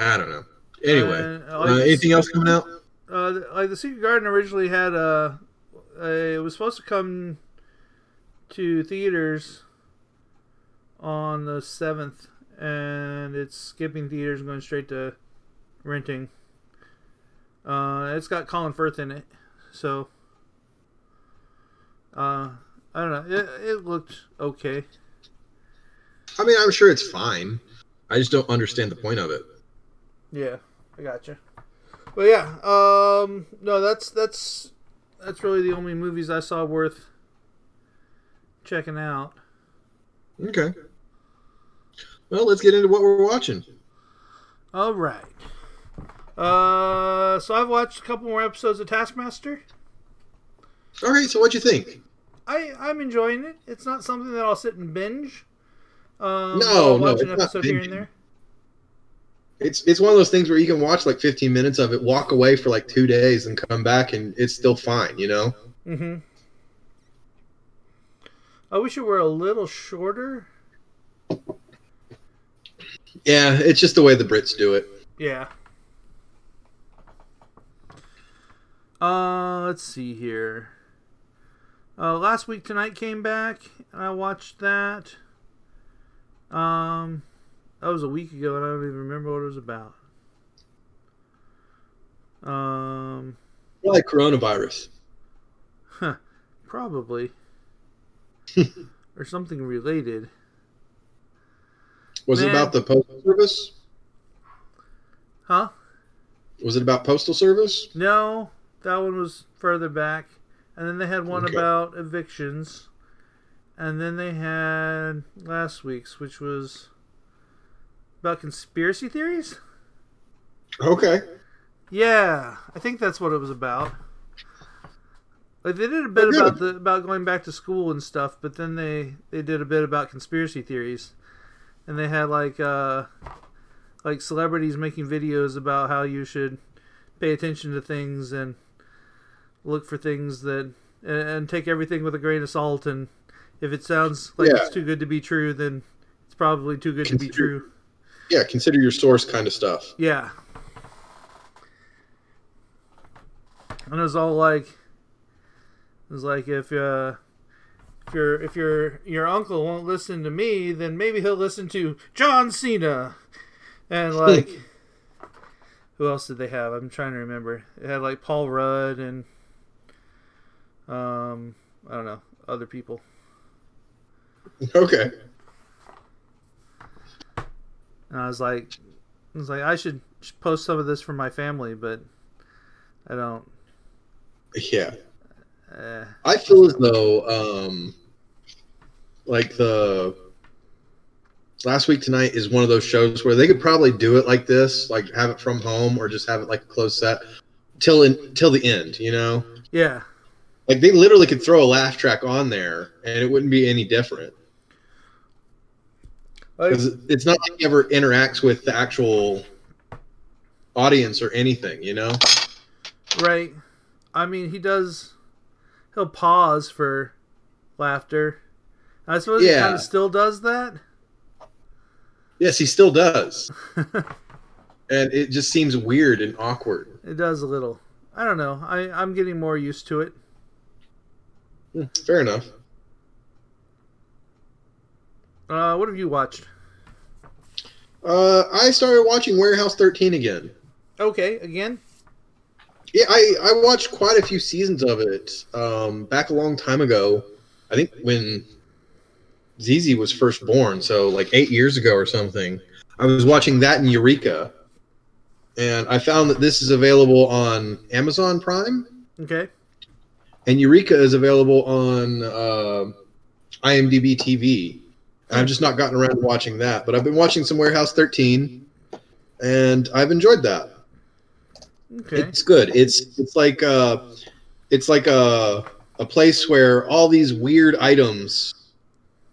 I don't know. Anyway, uh, like uh, anything else coming out? Uh, like the Secret Garden originally had a, a. It was supposed to come to theaters on the seventh, and it's skipping theaters and going straight to renting. Uh, it's got Colin Firth in it, so. Uh, I don't know. It, it looked okay. I mean, I'm sure it's fine. I just don't understand the point of it. Yeah, I gotcha. But yeah, um, no, that's that's that's really the only movies I saw worth checking out. Okay. Well, let's get into what we're watching. All right. Uh, so I've watched a couple more episodes of Taskmaster. All right. So what'd you think? I, I'm enjoying it. It's not something that I'll sit and binge. Um, no, no, it's not here and there. It's it's one of those things where you can watch like fifteen minutes of it, walk away for like two days, and come back, and it's still fine, you know. Mm-hmm. I wish it were a little shorter. Yeah, it's just the way the Brits do it. Yeah. Uh, let's see here. Uh, Last Week Tonight came back, and I watched that. Um, that was a week ago, and I don't even remember what it was about. Um, like coronavirus. Huh, probably. Or something related. Was Man. it about the Postal Service? Huh? Was it about Postal Service? No, that one was further back. And then they had one okay. about evictions. And then they had last week's, which was about conspiracy theories. Okay. Yeah, I think that's what it was about. Like they did a bit about the about going back to school and stuff, but then they, they did a bit about conspiracy theories. And they had like uh like celebrities making videos about how you should pay attention to things and look for things that and, and take everything with a grain of salt, and if it sounds like yeah. it's too good to be true, then it's probably too good consider, to be true. Yeah, consider your source kind of stuff. Yeah. And it was all like it was like if uh if your if your your uncle won't listen to me, then maybe he'll listen to John Cena. And like who else did they have? I'm trying to remember. It had like Paul Rudd and Um, I don't know, other people. Okay. And I was like, I was like, I should post some of this for my family, but I don't. Yeah. Uh, I feel as though, um, like the Last Week Tonight is one of those shows where they could probably do it like this, like have it from home or just have it like a closed set till in, till the end, you know? Yeah. Like they literally could throw a laugh track on there and it wouldn't be any different. Because it's not like it ever interacts with the actual audience or anything, you know? Right. I mean, he does, he'll pause for laughter. I suppose yeah. he kind of still does that. Yes, he still does. And it just seems weird and awkward. It does a little. I don't know. I, I'm getting more used to it. Yeah, fair enough. Uh, what have you watched? Uh, I started watching Warehouse thirteen again. Okay, again? Yeah, I, I watched quite a few seasons of it um, back a long time ago. I think when Z Z was first born, so like eight years ago or something. I was watching that in Eureka, and I found that this is available on Amazon Prime. Okay. And Eureka is available on uh, IMDb T V. I've just not gotten around to watching that, but I've been watching some Warehouse thirteen, and I've enjoyed that. Okay. It's good. It's it's like uh, it's like a a place where all these weird items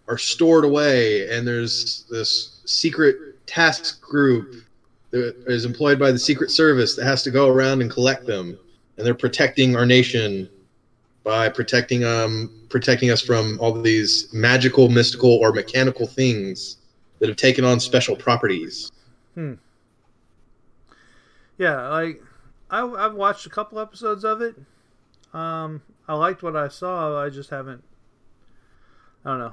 are stored away, and there's this secret task group that is employed by the Secret Service that has to go around and collect them, and they're protecting our nation by protecting um protecting us from all of these magical, mystical, or mechanical things that have taken on special properties. Hmm. Yeah, like I, I've watched a couple episodes of it. Um, I liked what I saw. I just haven't. I don't know.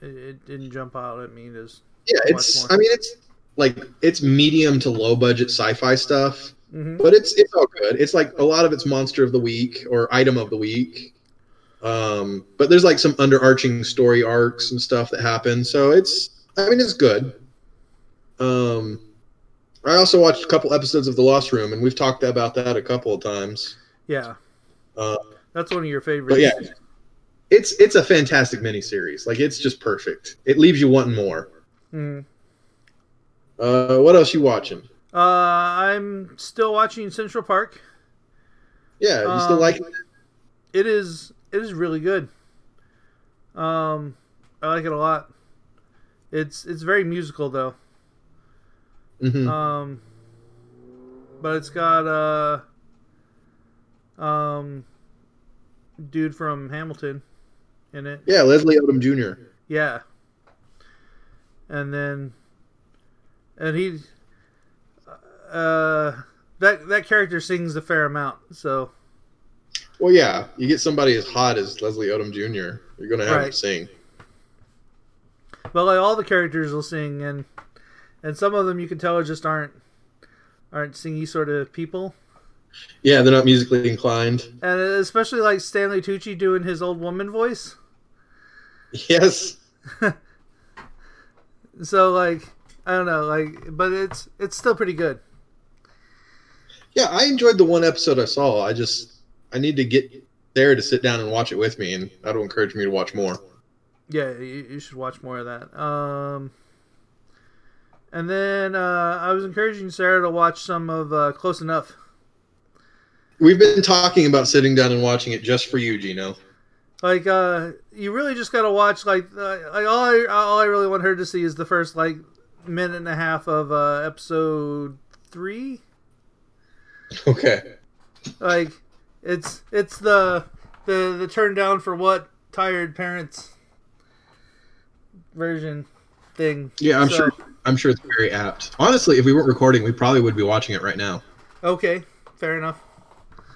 It, it didn't jump out at me as. Yeah, it's. More. I mean, it's like it's medium to low budget sci-fi stuff. Mm-hmm. But it's it's all good. It's like a lot of it's monster of the week or item of the week. Um, but there's like some underarching story arcs and stuff that happen. So it's I mean it's good. Um, I also watched a couple episodes of The Lost Room, and we've talked about that a couple of times. Yeah, uh, that's one of your favorites. But yeah, it's it's a fantastic miniseries. Like it's just perfect. It leaves you wanting more. Mm. Uh, what else you watching? Uh, I'm still watching Central Park. Yeah, you um, still liking it? It is, it is really good. Um, I like it a lot. It's it's very musical though. Mm-hmm. Um, but it's got uh, um, dude from Hamilton in it. Yeah, Leslie Odom Junior Yeah, and then, and he. Uh, that that character sings a fair amount, so. Well, yeah, you get somebody as hot as Leslie Odom Junior, you're gonna have right. him sing. But like all the characters will sing, and and some of them you can tell just aren't aren't singy sort of people. Yeah, they're not musically inclined, and especially like Stanley Tucci doing his old woman voice. Yes. So like I don't know, like, but it's it's still pretty good. Yeah, I enjoyed the one episode I saw. I just, I need to get there to sit down and watch it with me, and that'll encourage me to watch more. Yeah, you, you should watch more of that. Um, and then uh, I was encouraging Sarah to watch some of uh, Close Enough. We've been talking about sitting down and watching it just for you, Gino. Like, uh, you really just got to watch, like, uh, like all, I, all I really want her to see is the first, like, minute and a half of uh, episode three. Okay. Like it's it's the the the turn down for what tired parents version thing. Yeah, I'm so, sure I'm sure it's very apt. Honestly, if we weren't recording, we probably would be watching it right now. Okay, fair enough.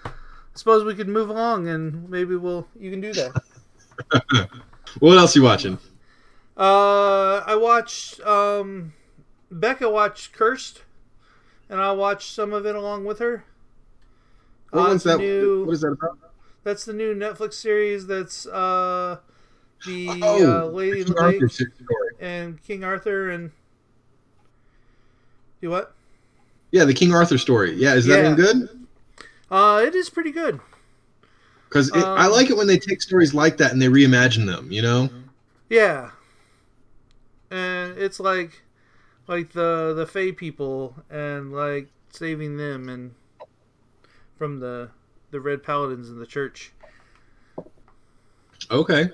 I suppose we could move along and maybe we'll you can do that. What else are you watching? Uh, I watched um, Becca watched Cursed. And I watched some of it along with her. What uh, one's that? New, what is that about? That's the new Netflix series. That's uh, the oh, uh, Lady in the Lake and King Arthur and you what? Yeah, the King Arthur story. Yeah, is that yeah. one good? Uh, it is pretty good. Because um, I like it when they take stories like that and they reimagine them. You know? Yeah. and it's like like the the Fae people and like saving them and from the the Red Paladins in the church. Okay.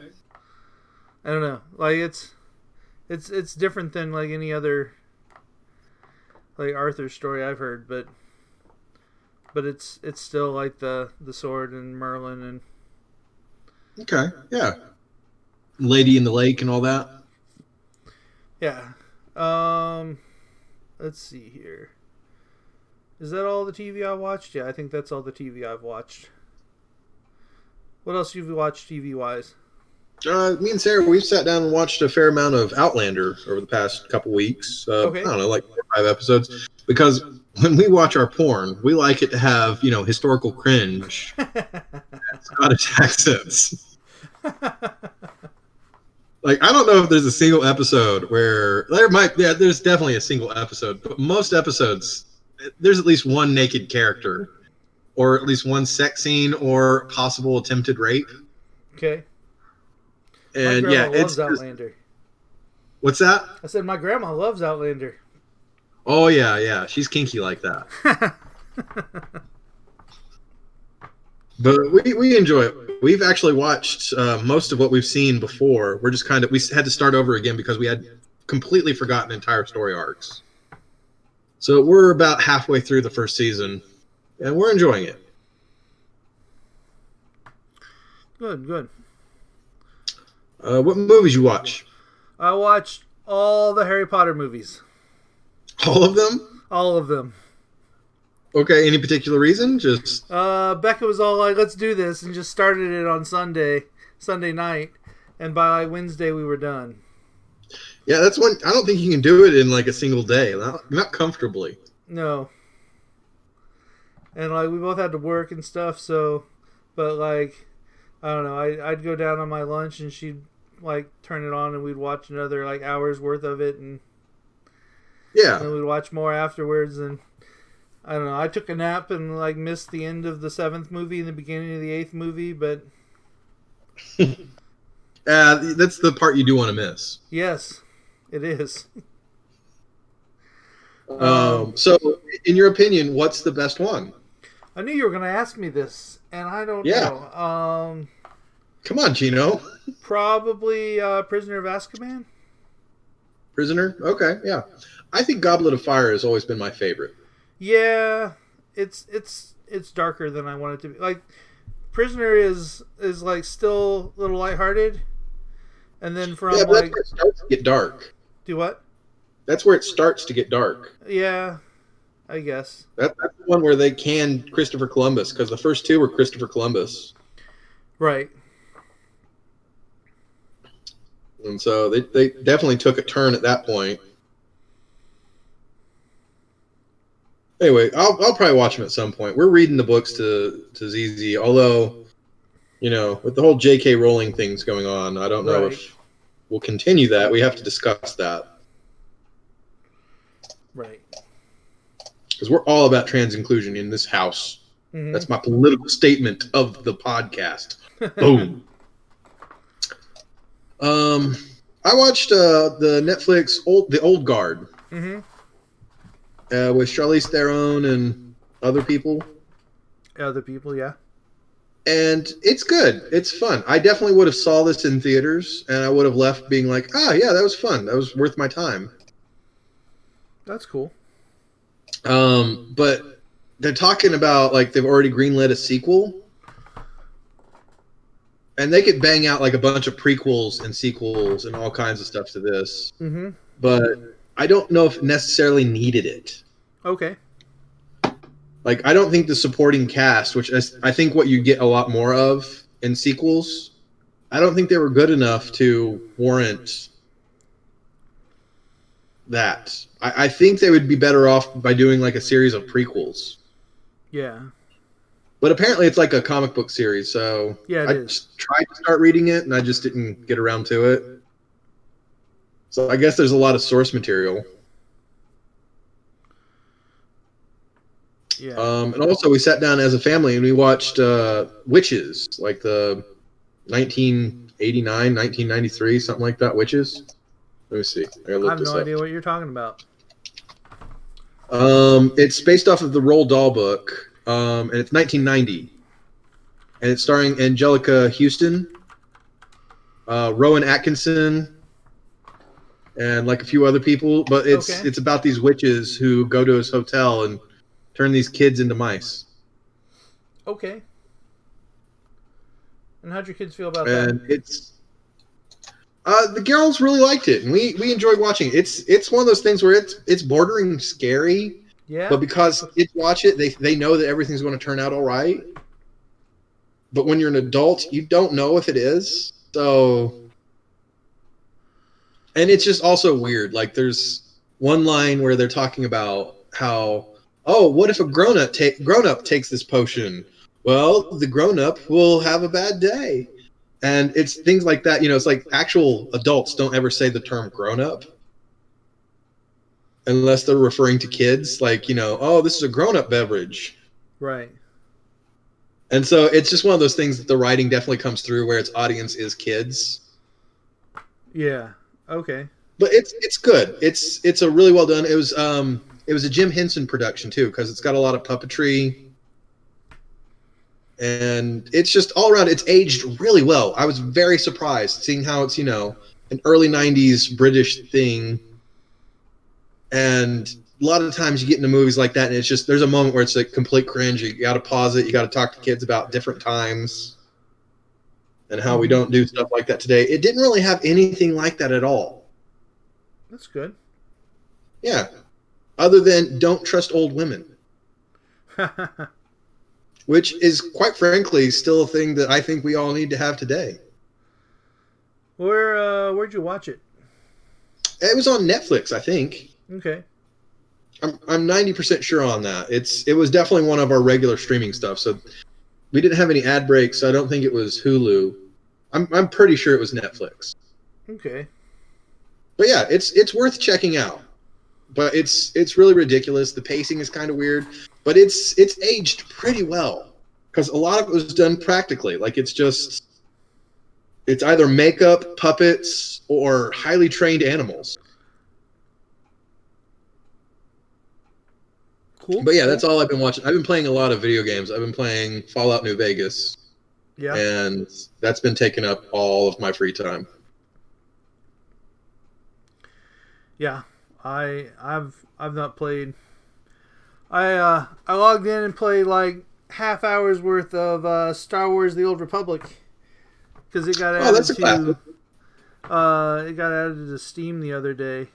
I don't know. Like it's it's it's different than like any other like Arthur's story I've heard, but but it's it's still like the the sword and Merlin and okay, yeah. Lady in the Lake and all that. Yeah. Um, let's see here. Is that all the T V I watched? Yeah, I think that's all the T V I've watched. What else have you watched T V-wise? Uh, me and Sarah, we've sat down and watched a fair amount of Outlander over the past couple weeks. Uh, okay. I don't know, like four or five episodes. Because when we watch our porn, we like it to have, you know, historical cringe. Scottish accents. Like, I don't know if there's a single episode where... There might... Yeah, there's definitely a single episode. But most episodes, there's at least one naked character. Or at least one sex scene or possible attempted rape. Okay. And my grandma yeah, loves it's Outlander. Just, what's that? I said my grandma loves Outlander. Oh yeah, yeah, she's kinky like that. But we we enjoy it. We've actually watched uh, most of what we've seen before. We're just kind of we had to start over again because we had completely forgotten entire story arcs. So we're about halfway through the first season. And we're enjoying it. Good, good. Uh, what movies you watch? I watched all the Harry Potter movies. All of them? All of them. Okay, any particular reason? Just uh, Becca was all like, let's do this, and just started it on Sunday, Sunday night, and by Wednesday we were done. Yeah, that's one. I don't think you can do it in like a single day. Not, not comfortably. No. And, like, we both had to work and stuff, so... But, like, I don't know. I, I'd go down on my lunch, and she'd, like, turn it on, and we'd watch another, like, hour's worth of it, and... Yeah. And then we'd watch more afterwards, and... I don't know. I took a nap and, like, missed the end of the seventh movie and the beginning of the eighth movie, but... uh, that's the part you do want to miss. Yes, it is. um, um, so, in your opinion, what's the best one? I knew you were going to ask me this, and I don't yeah. know. Um, Come on, Gino. Probably uh, Prisoner of Azkaban. Prisoner? Okay, yeah. I think Goblet of Fire has always been my favorite. Yeah, it's it's it's darker than I want it to be. Like, Prisoner is, is like, still a little lighthearted, and then from, yeah, but like... that's where it starts to get dark. Do what? That's where it starts to get dark. Yeah. I guess. That, that's the one where they canned Christopher Columbus, because the first two were Christopher Columbus. Right. And so they, they definitely took a turn at that point. Anyway, I'll I'll probably watch them at some point. We're reading the books to, to Z Z, although, you know, with the whole J K Rowling things going on, I don't know right. if we'll continue that. We have to discuss that. Right. Because we're all about trans inclusion in this house. Mm-hmm. That's my political statement of the podcast. Boom. Um, I watched uh, the Netflix old The Old Guard mm-hmm. uh, with Charlize Theron and other people. Other people, yeah. And it's good. It's fun. I definitely would have saw this in theaters, and I would have left being like, "Ah, yeah, that was fun. That was worth my time." That's cool. Um, but they're talking about, like, they've already greenlit a sequel. And they could bang out, like, a bunch of prequels and sequels and all kinds of stuff to this. Mm-hmm. But I don't know if it necessarily needed it. Okay. Like, I don't think the supporting cast, which is, I think what you get a lot more of in sequels, I don't think they were good enough to warrant that. I, I think they would be better off by doing like a series of prequels. Yeah. But apparently it's like a comic book series, so yeah, I is. just tried to start reading it and I just didn't get around to it. So I guess there's a lot of source material. Yeah. Um, and also we sat down as a family and we watched uh, Witches, like the nineteen eighty-nine, nineteen ninety-three, something like that, Witches. Let me see. I, I have no idea up. what you're talking about. Um, it's based off of the Roald Dahl book, um, and it's nineteen ninety, and it's starring Angelica Houston, uh, Rowan Atkinson, and like a few other people. But it's okay. it's about these witches who go to his hotel and turn these kids into mice. Okay. And how'd your kids feel about and that? And it's. Uh, the girls really liked it, and we, we enjoyed watching it. It's it's one of those things where it's it's bordering scary, yeah. But because kids watch it, they they know that everything's going to turn out all right. But when you're an adult, you don't know if it is. So, and it's just also weird. Like there's one line where they're talking about how, oh, what if a grown up ta- grown up takes this potion? Well, the grown up will have a bad day. And it's things like that, you know, it's like actual adults don't ever say the term grown up unless they're referring to kids, like, you know, oh, this is a grown up beverage. Right. And so it's just one of those things that the writing definitely comes through where its audience is kids. Yeah. Okay. But it's it's good. It's it's a really well done. It was um it was a Jim Henson production too, because it's got a lot of puppetry. And it's just all around, it's aged really well. I was very surprised seeing how it's, you know, an early nineties British thing. And a lot of times you get into movies like that and it's just, there's a moment where it's like complete cringe. You got to pause it. You got to talk to kids about different times and how we don't do stuff like that today. It didn't really have anything like that at all. That's good. Yeah. Other than don't trust old women. Which is, quite frankly, still a thing that I think we all need to have today. Where, uh, where'd you watch it? It was on Netflix, I think. Okay. I'm I'm ninety percent sure on that. It's It was definitely one of our regular streaming stuff, so we didn't have any ad breaks, so I don't think it was Hulu. I'm I'm pretty sure it was Netflix. Okay. But yeah, it's it's worth checking out. But it's it's really ridiculous. The pacing is kind of weird, but it's it's aged pretty well because a lot of it was done practically. Like it's just it's either makeup, puppets, or highly trained animals. Cool. But yeah, that's all I've been watching. I've been playing a lot of video games. I've been playing Fallout New Vegas. Yeah. And that's been taking up all of my free time. Yeah. I I've I've not played. I uh I logged in and played like half hours worth of uh, Star Wars: The Old Republic because it got added oh, that's a classic. to uh it got added to Steam the other day,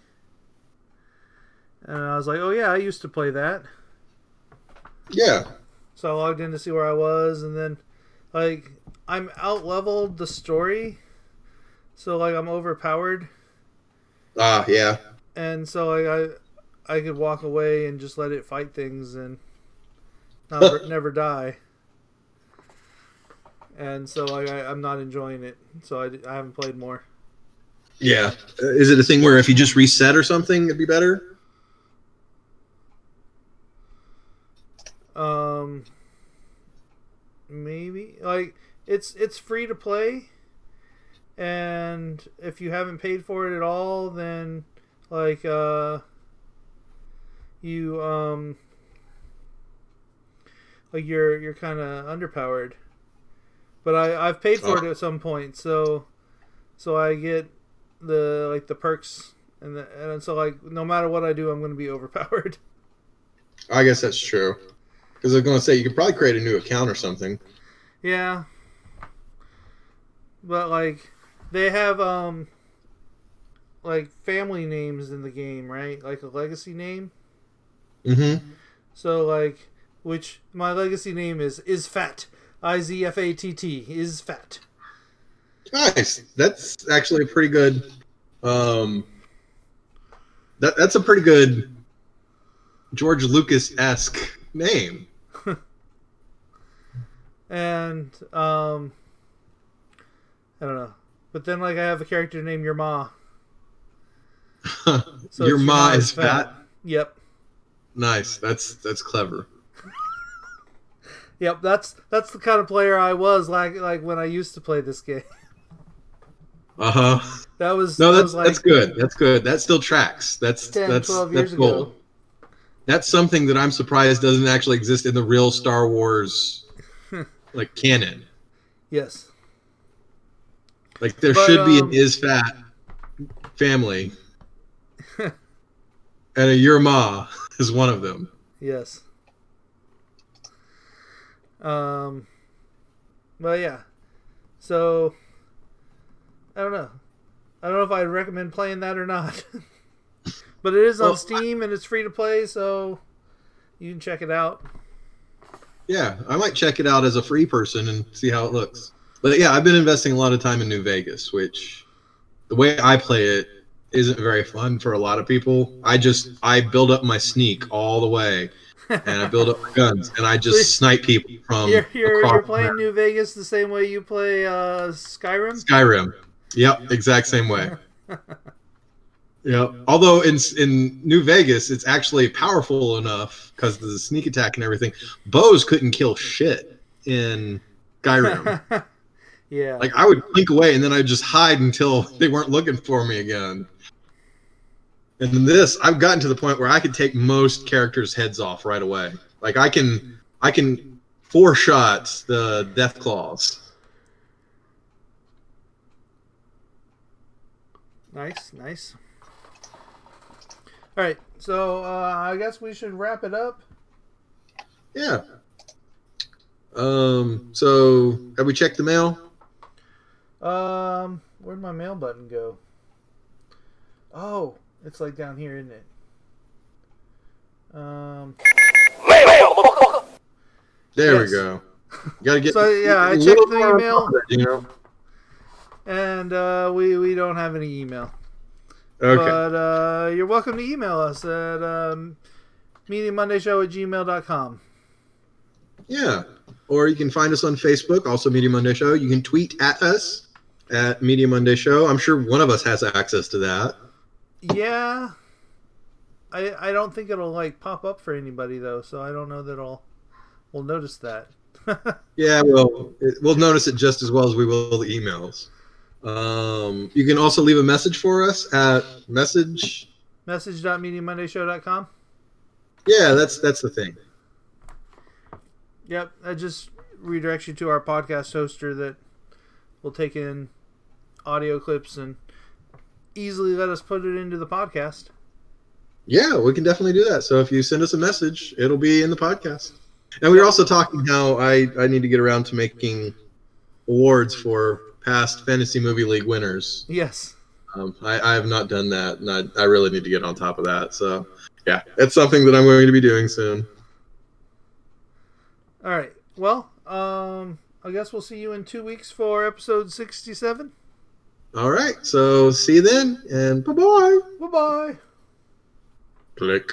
and I was like, oh yeah, I used to play that. Yeah. So I logged in to see where I was, and then like I'm out leveled the story, so like I'm overpowered. Ah uh, yeah. And so I, I, I could walk away and just let it fight things and not, never die. And so I, I, I'm not enjoying it. So I, I haven't played more. Yeah. Is it a thing where if you just reset or something, it'd be better? Um, maybe. Like it's it's free to play, and if you haven't paid for it at all, then. Like, uh, you, um, like you're, you're kind of underpowered, but I, I've paid for oh. it at some point. So, so I get the, like the perks and the, and so like, no matter what I do, I'm going to be overpowered. I guess that's true. Cause I was going to say, you could probably create a new account or something. Yeah. But like they have, um, like family names in the game, right? Like a legacy name. Mm-hmm. So like, which my legacy name is is fat. I Z F A T T is fat. Nice. That's actually a pretty good. Um. That that's a pretty good George Lucas-esque name. And um. I don't know, but then like I have a character named Your Ma. So your ma is fat. fat. Yep. Nice. That's that's clever. Yep. That's that's the kind of player I was like like when I used to play this game. Uh huh. That was no. That that's was like, that's good. That's good. That still tracks. That's ten, that's twelve years that's gold. Ago. That's something that I'm surprised doesn't actually exist in the real Star Wars, like canon. Yes. Like there but, should um, be an Is Fat family, and a Your Ma is one of them. Yes. Um. Well, yeah. So, I don't know. I don't know if I'd recommend playing that or not. But it is on well, Steam, and it's free to play, so you can check it out. Yeah, I might check it out as a free person and see how it looks. But yeah, I've been investing a lot of time in New Vegas, which the way I play it isn't very fun for a lot of people. I just, I build up my sneak all the way, and I build up my guns, and I just snipe people from you're, you're, across. You're playing New Vegas the same way you play uh, Skyrim? Skyrim. Yep, exact same way. Yeah. Although in in New Vegas, it's actually powerful enough because of the sneak attack and everything. Bows couldn't kill shit in Skyrim. Yeah. Like I would blink away and then I'd just hide until they weren't looking for me again. And in this, I've gotten to the point where I could take most characters' heads off right away. Like I can, I can four shots the death claws. Nice, nice. All right, so uh, I guess we should wrap it up. Yeah. Um. So, have we checked the mail? Um. Where'd my mail button go? Oh, it's like down here, isn't it? Um. There yes. we go. You gotta get. So yeah, I checked the email. You know. And uh, we we don't have any email. Okay. But uh, you're welcome to email us at um, Media Monday Show at gmail dot com. Yeah. Or you can find us on Facebook, also Media Monday Show. You can tweet at us at Media Monday Show. I'm sure one of us has access to that. Yeah. I I don't think it'll like pop up for anybody, though, so I don't know that I'll we'll notice that. Yeah, well, it, we'll notice it just as well as we will the emails. Um, you can also leave a message for us at message message dot media monday show dot com. Yeah, that's that's the thing. Yep, that just redirects you to our podcast hoster that will take in audio clips and easily let us put it into the podcast. Yeah, we can definitely do that. So if you send us a message, it'll be in the podcast. And we were also talking how I, I need to get around to making awards for past Fantasy Movie League winners. Yes. Um, I, I have not done that, and I, I really need to get on top of that. So, yeah, it's something that I'm going to be doing soon. All right. Well, um, I guess we'll see you in two weeks for episode sixty-seven. All right. So, see you then, and bye-bye. Bye-bye. Click.